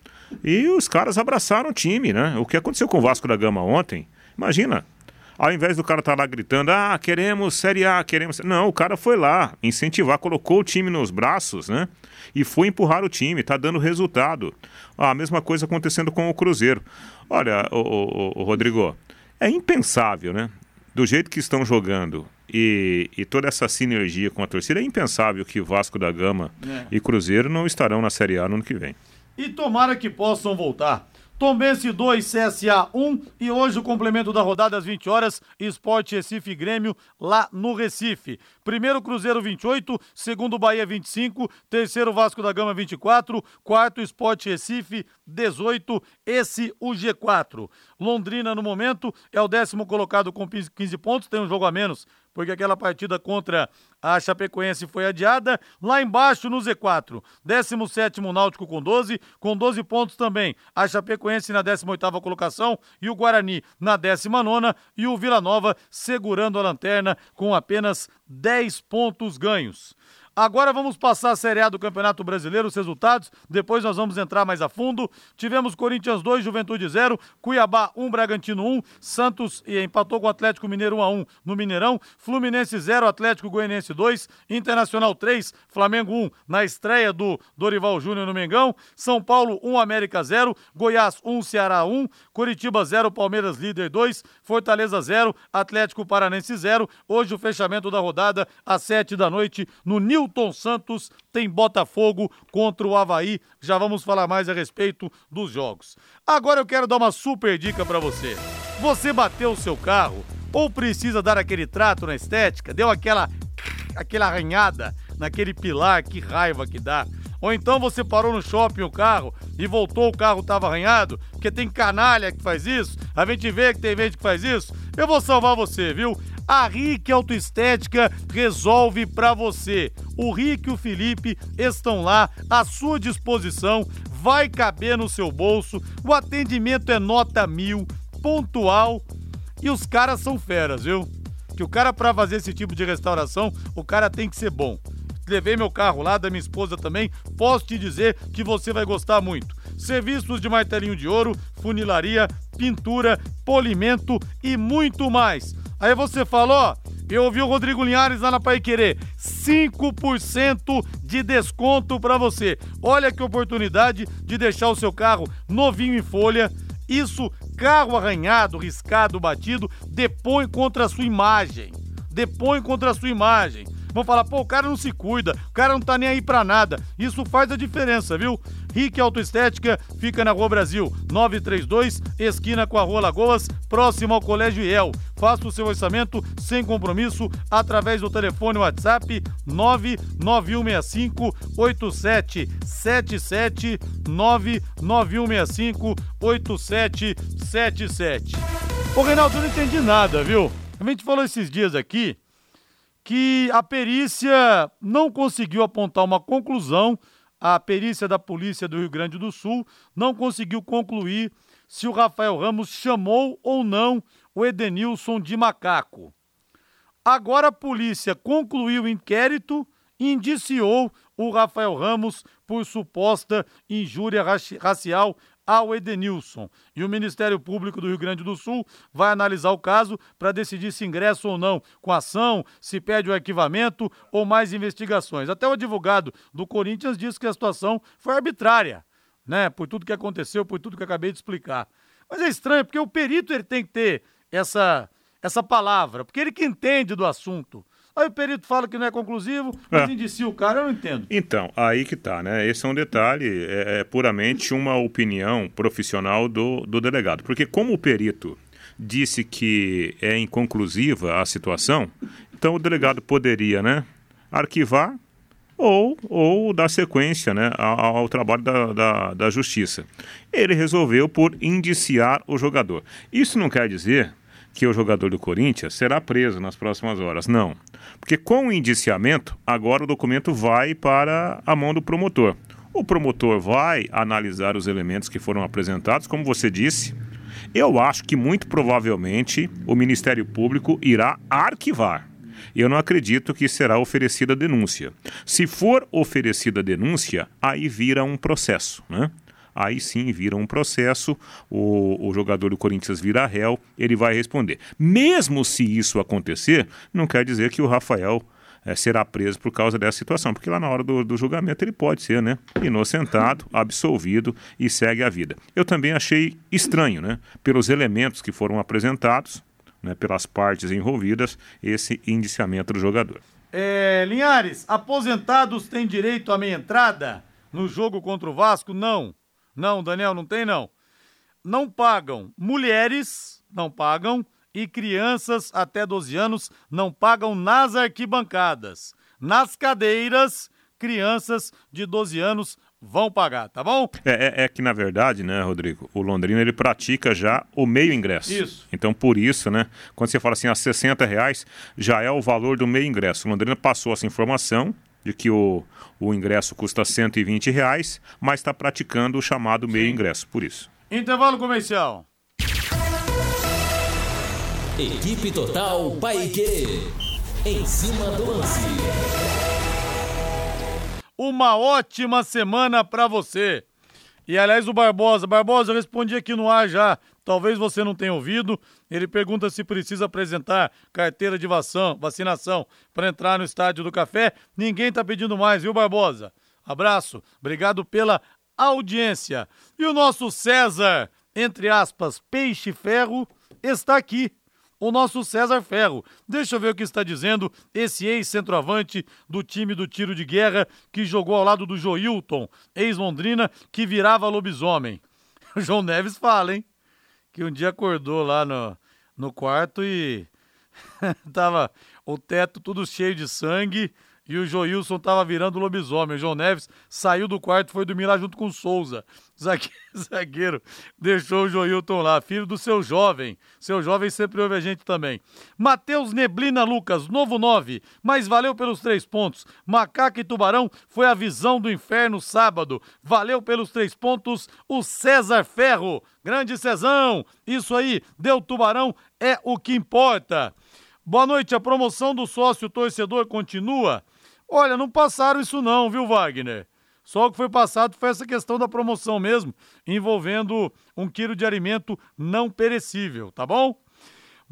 E os caras abraçaram o time, né? O que aconteceu com o Vasco da Gama ontem, imagina. Ao invés do cara estar lá gritando, ah, queremos Série A, queremos... Não, o cara foi lá incentivar, colocou o time nos braços, né? E foi empurrar o time, tá dando resultado. Ah, a mesma coisa acontecendo com o Cruzeiro. Olha, ô, ô, ô, Rodrigo, é impensável, né? Do jeito que estão jogando e, e toda essa sinergia com a torcida, é impensável que Vasco da Gama é. e Cruzeiro não estarão na Série A no ano que vem. E tomara que possam voltar. Tombense dois, C S A um, e hoje o complemento da rodada às vinte horas, Sport Recife e Grêmio lá no Recife. Primeiro Cruzeiro vinte e oito, segundo Bahia vinte e cinco, terceiro Vasco da Gama vinte e quatro, quarto Sport Recife dezoito, esse o G quatro. Londrina no momento é o décimo colocado com quinze pontos, tem um jogo a menos, porque aquela partida contra a Chapecoense foi adiada. Lá embaixo no Z quatro, décimo sétimo Náutico com doze, com doze pontos também. A Chapecoense na décima oitava colocação e o Guarani na décima nona e o Vila Nova segurando a lanterna com apenas dez pontos ganhos. Agora vamos passar a Série A do Campeonato Brasileiro, os resultados, depois nós vamos entrar mais a fundo. Tivemos Corinthians dois, Juventude zero, Cuiabá um, Bragantino um, Santos empatou com o Atlético Mineiro um a um no Mineirão, Fluminense zero, Atlético Goianiense dois, Internacional três, Flamengo um, na estreia do Dorival Júnior no Mengão, São Paulo um, América zero, Goiás um, Ceará um, Coritiba zero, Palmeiras líder dois, Fortaleza zero, Atlético Paranense zero, hoje o fechamento da rodada às sete da noite no Nil Milton Santos tem Botafogo contra o Avaí, já vamos falar mais a respeito dos jogos. Agora eu quero dar uma super dica pra você. Você bateu o seu carro ou precisa dar aquele trato na estética, deu aquela, aquela arranhada naquele pilar, que raiva que dá. Ou então você parou no shopping o carro e voltou, o carro estava arranhado, porque tem canalha que faz isso, a gente vê que tem gente que faz isso. Eu vou salvar você, viu? A Rick Autoestética resolve pra você. O Rick e o Felipe estão lá à sua disposição, vai caber no seu bolso, o atendimento é nota mil, pontual, e os caras são feras, viu? Que o cara, pra fazer esse tipo de restauração, o cara tem que ser bom. Levei meu carro lá, da minha esposa também, posso te dizer que você vai gostar muito. Serviços de martelinho de ouro, funilaria, pintura, polimento e muito mais. Aí você fala, ó, eu ouvi o Rodrigo Linhares lá na Paiquerê, cinco por cento de desconto pra você. Olha que oportunidade de deixar o seu carro novinho em folha. Isso, carro arranhado, riscado, batido, depõe contra a sua imagem. Depõe contra a sua imagem. Vão falar, pô, o cara não se cuida, o cara não tá nem aí pra nada. Isso faz a diferença, viu? Rick Autoestética fica na Rua Brasil novecentos e trinta e dois, esquina com a Rua Lagoas, próximo ao Colégio I E L. Faça o seu orçamento sem compromisso através do telefone WhatsApp nove nove um seis cinco oito sete sete sete, nove nove um seis cinco oito sete sete sete. Ô, Reinaldo, eu não entendi nada, viu? A gente falou esses dias aqui que a perícia não conseguiu apontar uma conclusão, a perícia da polícia do Rio Grande do Sul não conseguiu concluir se o Rafael Ramos chamou ou não o Edenilson de macaco. Agora a polícia concluiu o inquérito e indiciou o Rafael Ramos por suposta injúria racial ao Edenilson. E o Ministério Público do Rio Grande do Sul vai analisar o caso para decidir se ingressa ou não com ação, se pede o arquivamento ou mais investigações. Até o advogado do Corinthians disse que a situação foi arbitrária, né? Por tudo que aconteceu, por tudo que eu acabei de explicar. Mas é estranho, porque o perito ele tem que ter essa, essa palavra, porque ele que entende do assunto. Aí o perito fala que não é conclusivo, mas é. indicia o cara, eu não entendo. Então, aí que tá, né? Esse é um detalhe, é, é puramente uma opinião profissional do, do delegado. Porque como o perito disse que é inconclusiva a situação, então o delegado poderia, né, arquivar ou, ou dar sequência, né, ao, ao trabalho da, da, da justiça. Ele resolveu por indiciar o jogador. Isso não quer dizer que o jogador do Corinthians será preso nas próximas horas. Não. Porque com o indiciamento, agora o documento vai para a mão do promotor. O promotor vai analisar os elementos que foram apresentados, como você disse. Eu acho que muito provavelmente o Ministério Público irá arquivar. Eu não acredito que será oferecida denúncia. Se for oferecida denúncia, aí vira um processo, né? Aí sim vira um processo, o, o jogador do Corinthians vira réu, ele vai responder. Mesmo se isso acontecer, não quer dizer que o Rafael é, será preso por causa dessa situação, porque lá na hora do, do julgamento ele pode ser, né, inocentado, absolvido e segue a vida. Eu também achei estranho, né, pelos elementos que foram apresentados, né, pelas partes envolvidas, esse indiciamento do jogador. É, Linhares, aposentados têm direito à meia entrada no jogo contra o Vasco? Não. Não, Daniel, não tem não. não pagam. Mulheres não pagam e crianças até doze anos não pagam nas arquibancadas. Nas cadeiras, crianças de doze anos vão pagar, tá bom? É, é, é que, na verdade, né, Rodrigo, o Londrina, ele pratica já o meio ingresso. Isso. Então, por isso, né, quando você fala assim, a sessenta reais já é o valor do meio ingresso. O Londrina passou essa informação de que o, o ingresso custa cento e vinte reais, mas está praticando o chamado meio ingresso, por isso. Intervalo comercial. Equipe Total Paiquerê. Em cima do lance. Uma ótima semana pra você. E, aliás, o Barbosa. Barbosa, eu respondi aqui no ar já. Talvez você não tenha ouvido. Ele pergunta se precisa apresentar carteira de vacinação para entrar no Estádio do Café. Ninguém tá pedindo mais, viu, Barbosa? Abraço. Obrigado pela audiência. E o nosso César, entre aspas, Peixe Ferro, está aqui. O nosso César Ferro. Deixa eu ver o que está dizendo esse ex-centroavante do time do tiro de guerra que jogou ao lado do Joilton, ex-Londrina, que virava lobisomem. O João Neves fala, hein? Que um dia acordou lá no, no quarto e tava o teto tudo cheio de sangue e o Joilson tava virando lobisomem. O João Neves saiu do quarto e foi dormir lá junto com o Souza. Zagueiro deixou o Joilton lá, filho do seu jovem. Seu jovem sempre ouve a gente também. Mateus Neblina Lucas, novo nove, mas valeu pelos três pontos. Macaco e Tubarão foi a visão do inferno sábado. Valeu pelos três pontos, o César Ferro. Grande Cezão, isso aí, deu Tubarão, é o que importa. Boa noite, a promoção do sócio torcedor continua? Olha, não passaram isso não, viu, Wagner? Só o que foi passado foi essa questão da promoção mesmo, envolvendo um quilo de alimento não perecível, tá bom?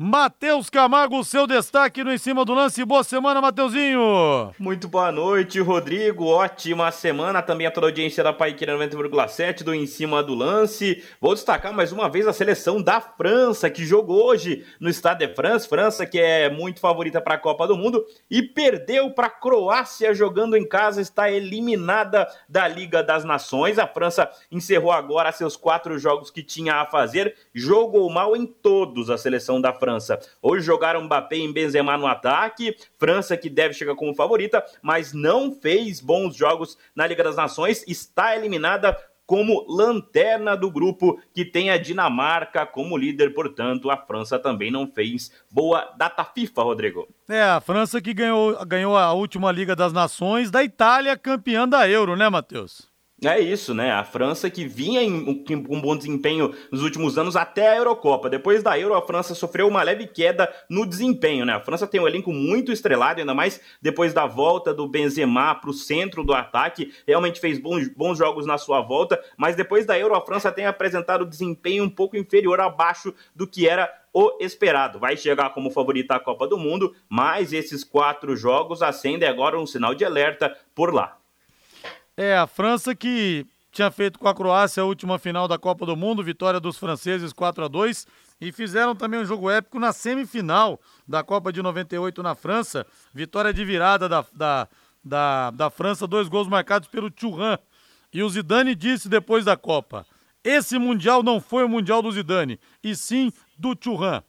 Mateus Camargo, o seu destaque no Em Cima do Lance. Boa semana, Mateuzinho! Muito boa noite, Rodrigo. Ótima semana também a toda a audiência da Paiquerê noventa vírgula sete do Em Cima do Lance. Vou destacar mais uma vez a seleção da França, que jogou hoje no Estádio de France. França, que é muito favorita para a Copa do Mundo e perdeu para a Croácia jogando em casa, está eliminada da Liga das Nações. A França encerrou agora seus quatro jogos que tinha a fazer, jogou mal em todos a seleção da França. Hoje jogaram Mbappé e Benzema no ataque, França que deve chegar como favorita, mas não fez bons jogos na Liga das Nações, está eliminada como lanterna do grupo, que tem a Dinamarca como líder, portanto a França também não fez boa data FIFA, Rodrigo. É, a França que ganhou, ganhou a última Liga das Nações da Itália, campeã da Euro, né, Matheus? É isso, né? A França que vinha com um bom desempenho nos últimos anos até a Eurocopa. Depois da Euro, a França sofreu uma leve queda no desempenho, né? A França tem um elenco muito estrelado, ainda mais depois da volta do Benzema para o centro do ataque. Realmente fez bons, bons jogos na sua volta, mas depois da Euro, a França tem apresentado um desempenho um pouco inferior, abaixo do que era o esperado. Vai chegar como favorita à Copa do Mundo, mas esses quatro jogos acendem agora um sinal de alerta por lá. É, a França que tinha feito com a Croácia a última final da Copa do Mundo, vitória dos franceses quatro a dois, e fizeram também um jogo épico na semifinal da Copa de noventa e oito na França, vitória de virada da, da, da, da França, dois gols marcados pelo Thuram. E o Zidane disse depois da Copa, esse Mundial não foi o Mundial do Zidane, e sim do Thuram.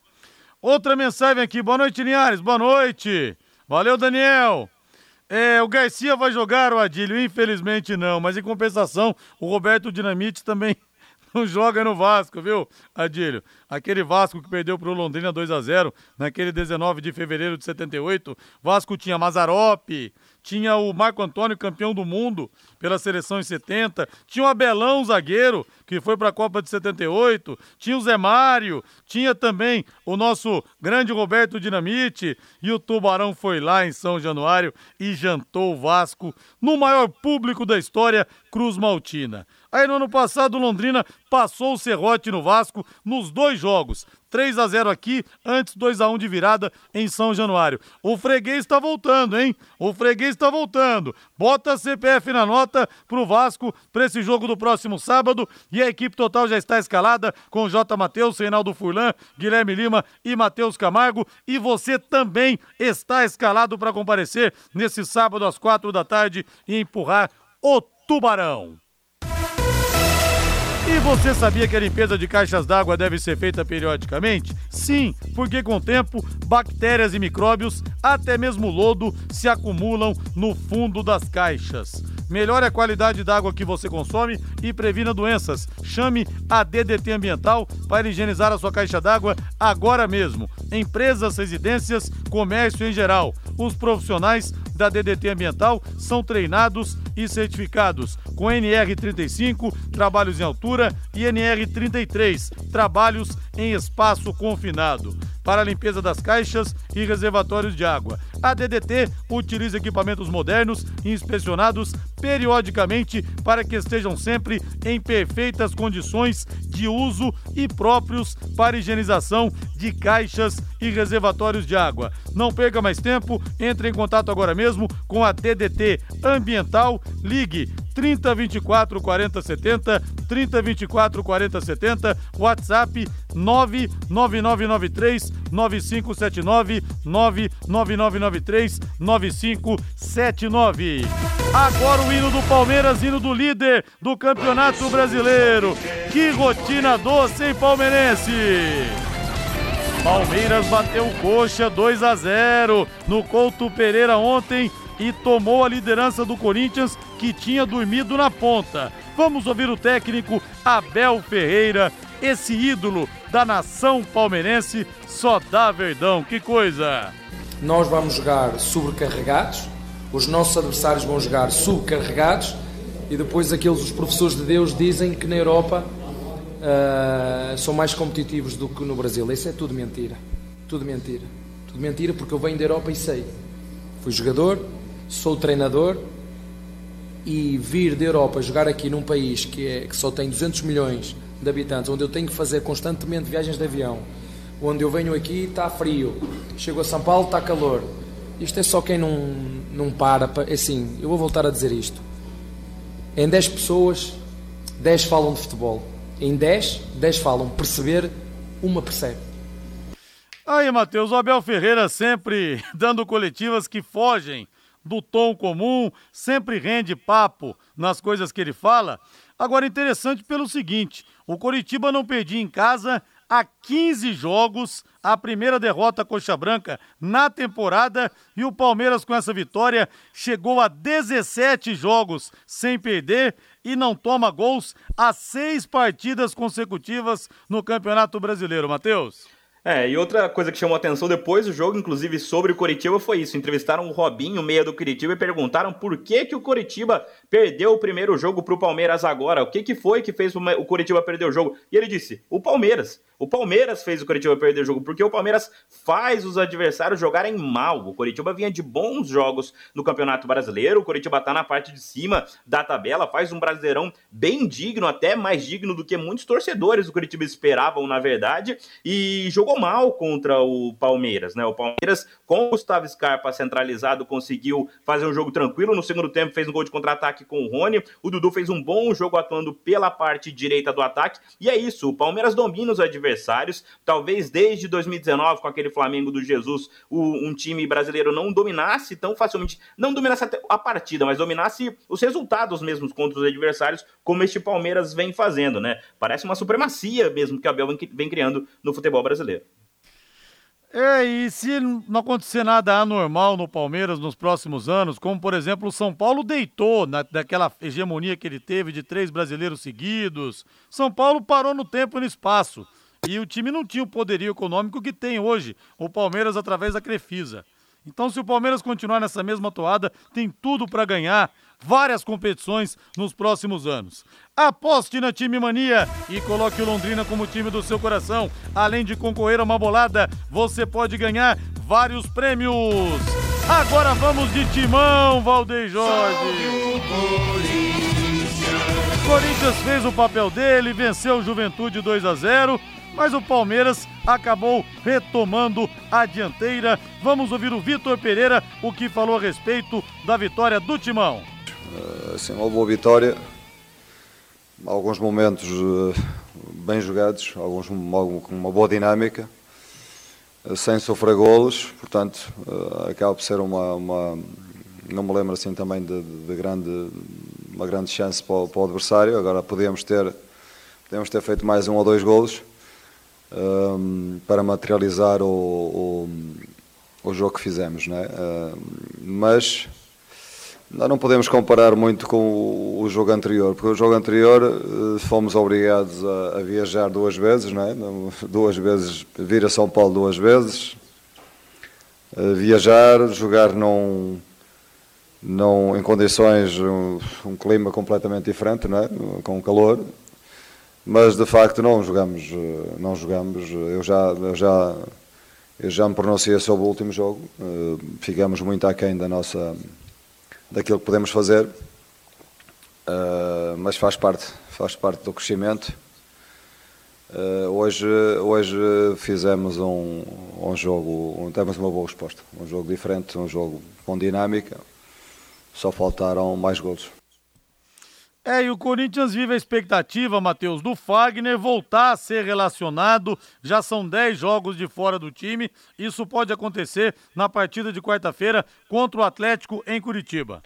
Outra mensagem aqui, boa noite, Linhares, boa noite, valeu, Daniel. É, o Garcia vai jogar, o Adílio? Infelizmente não, mas em compensação, o Roberto Dinamite também não joga no Vasco, viu, Adílio? Aquele Vasco que perdeu pro Londrina dois a zero naquele dezenove de fevereiro de setenta e oito, Vasco tinha Mazarope, tinha o Marco Antônio, campeão do mundo pela seleção em setenta, tinha o Abelão, zagueiro, que foi para a Copa de setenta e oito, tinha o Zé Mário, tinha também o nosso grande Roberto Dinamite, e o Tubarão foi lá em São Januário e jantou o Vasco no maior público da história, Cruz Maltina. Aí no ano passado, Londrina passou o serrote no Vasco nos dois jogos, três a zero aqui, antes dois a um de virada em São Januário. O freguês tá voltando, hein? O freguês tá voltando. Bota C P F na nota pro Vasco, pra esse jogo do próximo sábado, e a equipe total já está escalada com J. Matheus, Reinaldo Fulão, Guilherme Lima e Mateus Camargo, e você também está escalado para comparecer nesse sábado às quatro da tarde e empurrar o Tubarão. E você sabia que a limpeza de caixas d'água deve ser feita periodicamente? Sim, porque com o tempo, bactérias e micróbios, até mesmo lodo, se acumulam no fundo das caixas. Melhore a qualidade da água que você consome e previna doenças. Chame a D D T Ambiental para higienizar a sua caixa d'água agora mesmo. Empresas, residências, comércio em geral. Os profissionais da D D T Ambiental são treinados e certificados com N R trinta e cinco, trabalhos em altura, e N R trinta e três, trabalhos em espaço confinado, para a limpeza das caixas e reservatórios de água. A D D T utiliza equipamentos modernos e inspecionados periodicamente para que estejam sempre em perfeitas condições de uso e próprios para higienização de caixas e reservatórios de água. Não perca mais tempo, entre em contato agora mesmo com a D D T Ambiental, ligue trinta, vinte e quatro, quarenta, setenta, trinta, vinte e quatro, quarenta, setenta, WhatsApp nove nove nove nove três nove cinco sete nove, nove nove nove nove três nove cinco sete nove. Agora o hino do Palmeiras, hino do líder do Campeonato Brasileiro. Que rotina doce, hein, palmeirense? Palmeiras bateu o Coxa dois a zero no Couto Pereira ontem e tomou a liderança do Corinthians, que tinha dormido na ponta. Vamos ouvir o técnico Abel Ferreira, esse ídolo da nação palmeirense, só dá Verdão. Que coisa! Nós vamos jogar sobrecarregados, os nossos adversários vão jogar subcarregados e depois aqueles, os professores de Deus, dizem que na Europa uh, são mais competitivos do que no Brasil. Isso é tudo mentira. Tudo mentira. Tudo mentira, porque eu venho da Europa e sei. Fui jogador, sou treinador, e vir da Europa jogar aqui num país que, é, que só tem duzentos milhões de habitantes, onde eu tenho que fazer constantemente viagens de avião, onde eu venho aqui está frio, chego a São Paulo está calor. Isto é só quem não, não para, assim, eu vou voltar a dizer isto. Em dez pessoas, dez falam de futebol. Em dez, dez falam. Perceber, uma percebe. Aí, Mateus, o Abel Ferreira sempre dando coletivas que fogem do tom comum, sempre rende papo nas coisas que ele fala. Agora, interessante pelo seguinte, o Coritiba não perdia em casa há quinze jogos, a primeira derrota coxa branca na temporada, e o Palmeiras, com essa vitória, chegou a dezessete jogos sem perder e não toma gols há seis partidas consecutivas no Campeonato Brasileiro, Mateus. É, e outra coisa que chamou atenção depois do jogo, inclusive sobre o Coritiba, foi isso. Entrevistaram o Robinho, meia do Coritiba, e perguntaram por que que o Coritiba perdeu o primeiro jogo pro Palmeiras agora. O que que foi que fez o Coritiba perder o jogo? E ele disse, o Palmeiras. O Palmeiras fez o Coritiba perder o jogo, porque o Palmeiras faz os adversários jogarem mal. O Coritiba vinha de bons jogos no Campeonato Brasileiro, o Coritiba tá na parte de cima da tabela, faz um Brasileirão bem digno, até mais digno do que muitos torcedores do Coritiba esperavam, na verdade, e jogou mal contra o Palmeiras, né? O Palmeiras, com o Gustavo Scarpa centralizado, conseguiu fazer um jogo tranquilo. No segundo tempo fez um gol de contra-ataque com o Rony, o Dudu fez um bom jogo atuando pela parte direita do ataque, e é isso, o Palmeiras domina os adversários. Talvez desde dois mil e dezenove, com aquele Flamengo do Jesus, o, um time brasileiro não dominasse tão facilmente, não dominasse a partida, mas dominasse os resultados mesmo contra os adversários, como este Palmeiras vem fazendo, né? Parece uma supremacia mesmo que o Abel vem criando no futebol brasileiro. É, e se não acontecer nada anormal no Palmeiras nos próximos anos, como por exemplo o São Paulo deitou na, daquela hegemonia que ele teve de três brasileiros seguidos, São Paulo parou no tempo e no espaço. E o time não tinha o poderio econômico que tem hoje o Palmeiras através da Crefisa. Então, se o Palmeiras continuar nessa mesma toada, tem tudo para ganhar várias competições nos próximos anos. Aposte na Time Mania e coloque o Londrina como time do seu coração. Além de concorrer a uma bolada, você pode ganhar vários prêmios. Agora vamos de timão, Valdeir Jorge. Corinthians fez o papel dele, venceu o Juventude dois a zero, mas o Palmeiras acabou retomando a dianteira. Vamos ouvir o Vitor Pereira, o que falou a respeito da vitória do Timão. Uh, sim, uma boa vitória, alguns momentos uh, bem jogados, alguns com uma boa dinâmica, uh, sem sofrer golos, portanto, uh, acaba por ser uma, uma... Não me lembro assim também de, de grande... uma grande chance para o, para o adversário. Agora podíamos ter Podemos ter feito mais um ou dois golos um, para materializar o, o, o jogo que fizemos, né? Um, mas nós não podemos comparar muito com o, o jogo anterior, porque o jogo anterior uh, fomos obrigados a, a viajar duas vezes, né? Duas vezes, vir a São Paulo duas vezes, uh, viajar, jogar num... Não, em condições, um, um clima completamente diferente, não é? Com calor, mas de facto não jogamos, não jogamos, eu já, eu já, eu já me pronunciei sobre o último jogo, uh, ficamos muito aquém da nossa, daquilo que podemos fazer, uh, mas faz parte, faz parte do crescimento. Uh, hoje, hoje fizemos um, um jogo, um, temos uma boa resposta, um jogo diferente, um jogo com dinâmica. Só faltaram mais gols. É, e o Corinthians vive a expectativa, Mateus, do Fagner voltar a ser relacionado. Já são dez jogos de fora do time. Isso pode acontecer na partida de quarta-feira contra o Atlético em Curitiba.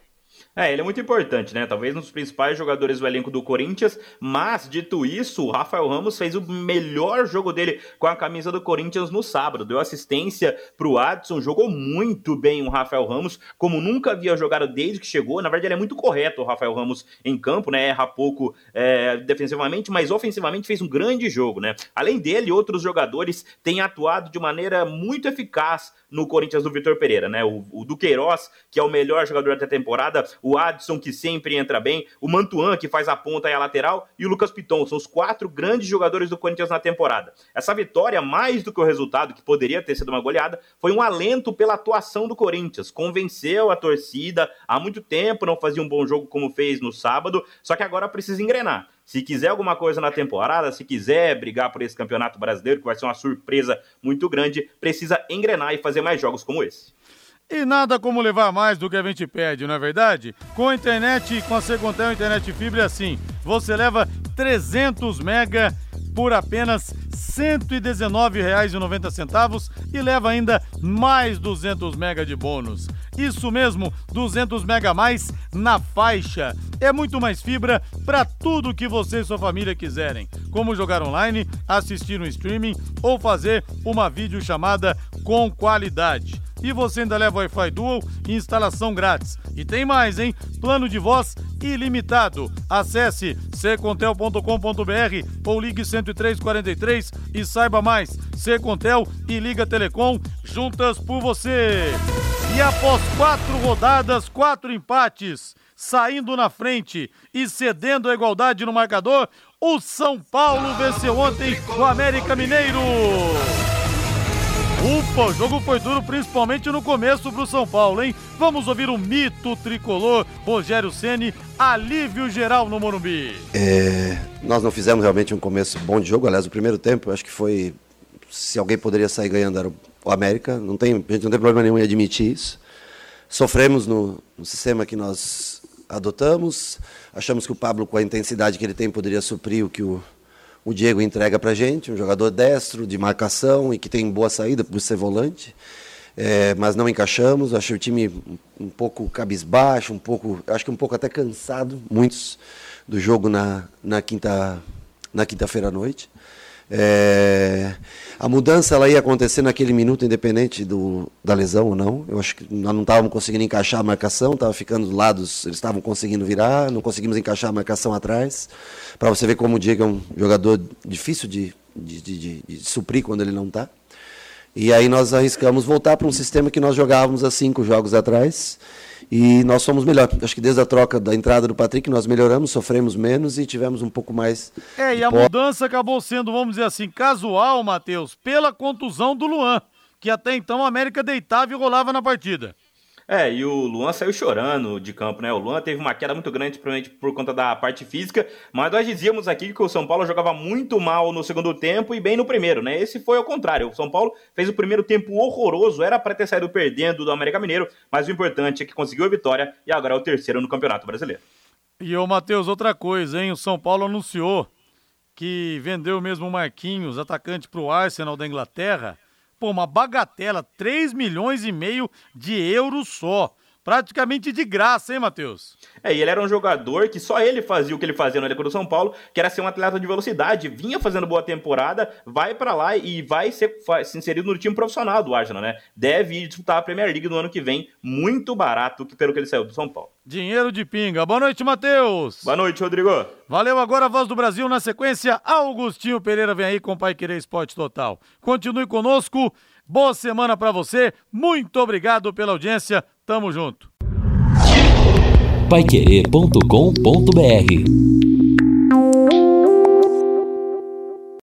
É, ele é muito importante, né? Talvez um dos principais jogadores do elenco do Corinthians, mas, dito isso, o Rafael Ramos fez o melhor jogo dele com a camisa do Corinthians no sábado, deu assistência pro Adson, jogou muito bem o Rafael Ramos, como nunca havia jogado desde que chegou. Na verdade, ele é muito correto, o Rafael Ramos, em campo, né? Erra pouco é, defensivamente, mas ofensivamente fez um grande jogo, né? Além dele, outros jogadores têm atuado de maneira muito eficaz no Corinthians do Vitor Pereira, né? O, o Duqueiroz, que é o melhor jogador da temporada, o Adson, que sempre entra bem, o Mantuan, que faz a ponta e a lateral, e o Lucas Piton, são os quatro grandes jogadores do Corinthians na temporada. Essa vitória, mais do que o resultado, que poderia ter sido uma goleada, foi um alento pela atuação do Corinthians, convenceu a torcida, há muito tempo não fazia um bom jogo como fez no sábado, só que agora precisa engrenar. Se quiser alguma coisa na temporada, se quiser brigar por esse Campeonato Brasileiro, que vai ser uma surpresa muito grande, precisa engrenar e fazer mais jogos como esse. E nada como levar mais do que a gente pede, não é verdade? Com a internet, com a Secontel Internet Fibra é assim, você leva trezentos mega por apenas cento e dezenove reais e noventa centavos e leva ainda mais duzentos mega de bônus. Isso mesmo, duzentos mega a mais na faixa. É muito mais fibra para tudo que você e sua família quiserem, como jogar online, assistir no streaming ou fazer uma videochamada com qualidade. E você ainda leva Wi-Fi Dual e instalação grátis. E tem mais, hein? Plano de voz ilimitado. Acesse secontel ponto com ponto br ou ligue cento e três, quarenta e três e saiba mais. Secontel e Liga Telecom juntas por você. E após quatro rodadas, quatro empates, saindo na frente e cedendo a igualdade no marcador, o São Paulo venceu ontem o América Mineiro. Ufa, o jogo foi duro, principalmente no começo pro São Paulo, hein? Vamos ouvir o mito tricolor Rogério Ceni, alívio geral no Morumbi. É, nós não fizemos realmente um começo bom de jogo, aliás, o primeiro tempo, eu acho que foi, se alguém poderia sair ganhando era o América, não tem, a gente não tem problema nenhum em admitir isso. Sofremos no, no sistema que nós adotamos, achamos que o Pablo, com a intensidade que ele tem, poderia suprir o que o O Diego entrega para a gente, um jogador destro, de marcação e que tem boa saída por ser volante, é, mas não encaixamos. Achei o time um pouco cabisbaixo, um pouco, acho que um pouco até cansado, muitos, do jogo na, na, quinta, na quinta-feira à noite. É, a mudança ela ia acontecer naquele minuto, independente do, da lesão ou não. Eu acho que nós não estávamos conseguindo encaixar a marcação, estava ficando dos lados, eles estavam conseguindo virar, não conseguimos encaixar a marcação atrás. Para você ver como o Diego é um jogador difícil de, de, de, de, de suprir quando ele não está. E aí nós arriscamos voltar para um sistema que nós jogávamos há cinco jogos atrás. E nós somos melhor. Acho que desde a troca da entrada do Patrick, nós melhoramos, sofremos menos e tivemos um pouco mais... É, e a mudança acabou sendo, vamos dizer assim, casual, Matheus, pela contusão do Luan, que até então a América deitava e rolava na partida. É, e o Luan saiu chorando de campo, né? O Luan teve uma queda muito grande, principalmente por conta da parte física, mas nós dizíamos aqui que o São Paulo jogava muito mal no segundo tempo e bem no primeiro, né? Esse foi ao contrário. O São Paulo fez o primeiro tempo horroroso, era para ter saído perdendo do América Mineiro, mas o importante é que conseguiu a vitória e agora é o terceiro no Campeonato Brasileiro. E, ô Matheus, outra coisa, hein? O São Paulo anunciou que vendeu mesmo o Marquinhos, atacante, para o Arsenal da Inglaterra. Pô, uma bagatela, três milhões e meio de euros só. praticamente de graça, hein, Matheus? É, e ele era um jogador que só ele fazia o que ele fazia no elenco do São Paulo, que era ser um atleta de velocidade, vinha fazendo boa temporada, vai pra lá e vai ser se inserido no time profissional do Arsenal, né? Deve ir disputar a Premier League no ano que vem, muito barato, pelo que ele saiu do São Paulo. Dinheiro de pinga. Boa noite, Matheus. Boa noite, Rodrigo. Valeu, agora a Voz do Brasil, na sequência, Augustinho Pereira vem aí com o Paiquerê Esporte Total. Continue conosco, boa semana pra você, muito obrigado pela audiência. Tamo junto. paiquerê ponto com ponto br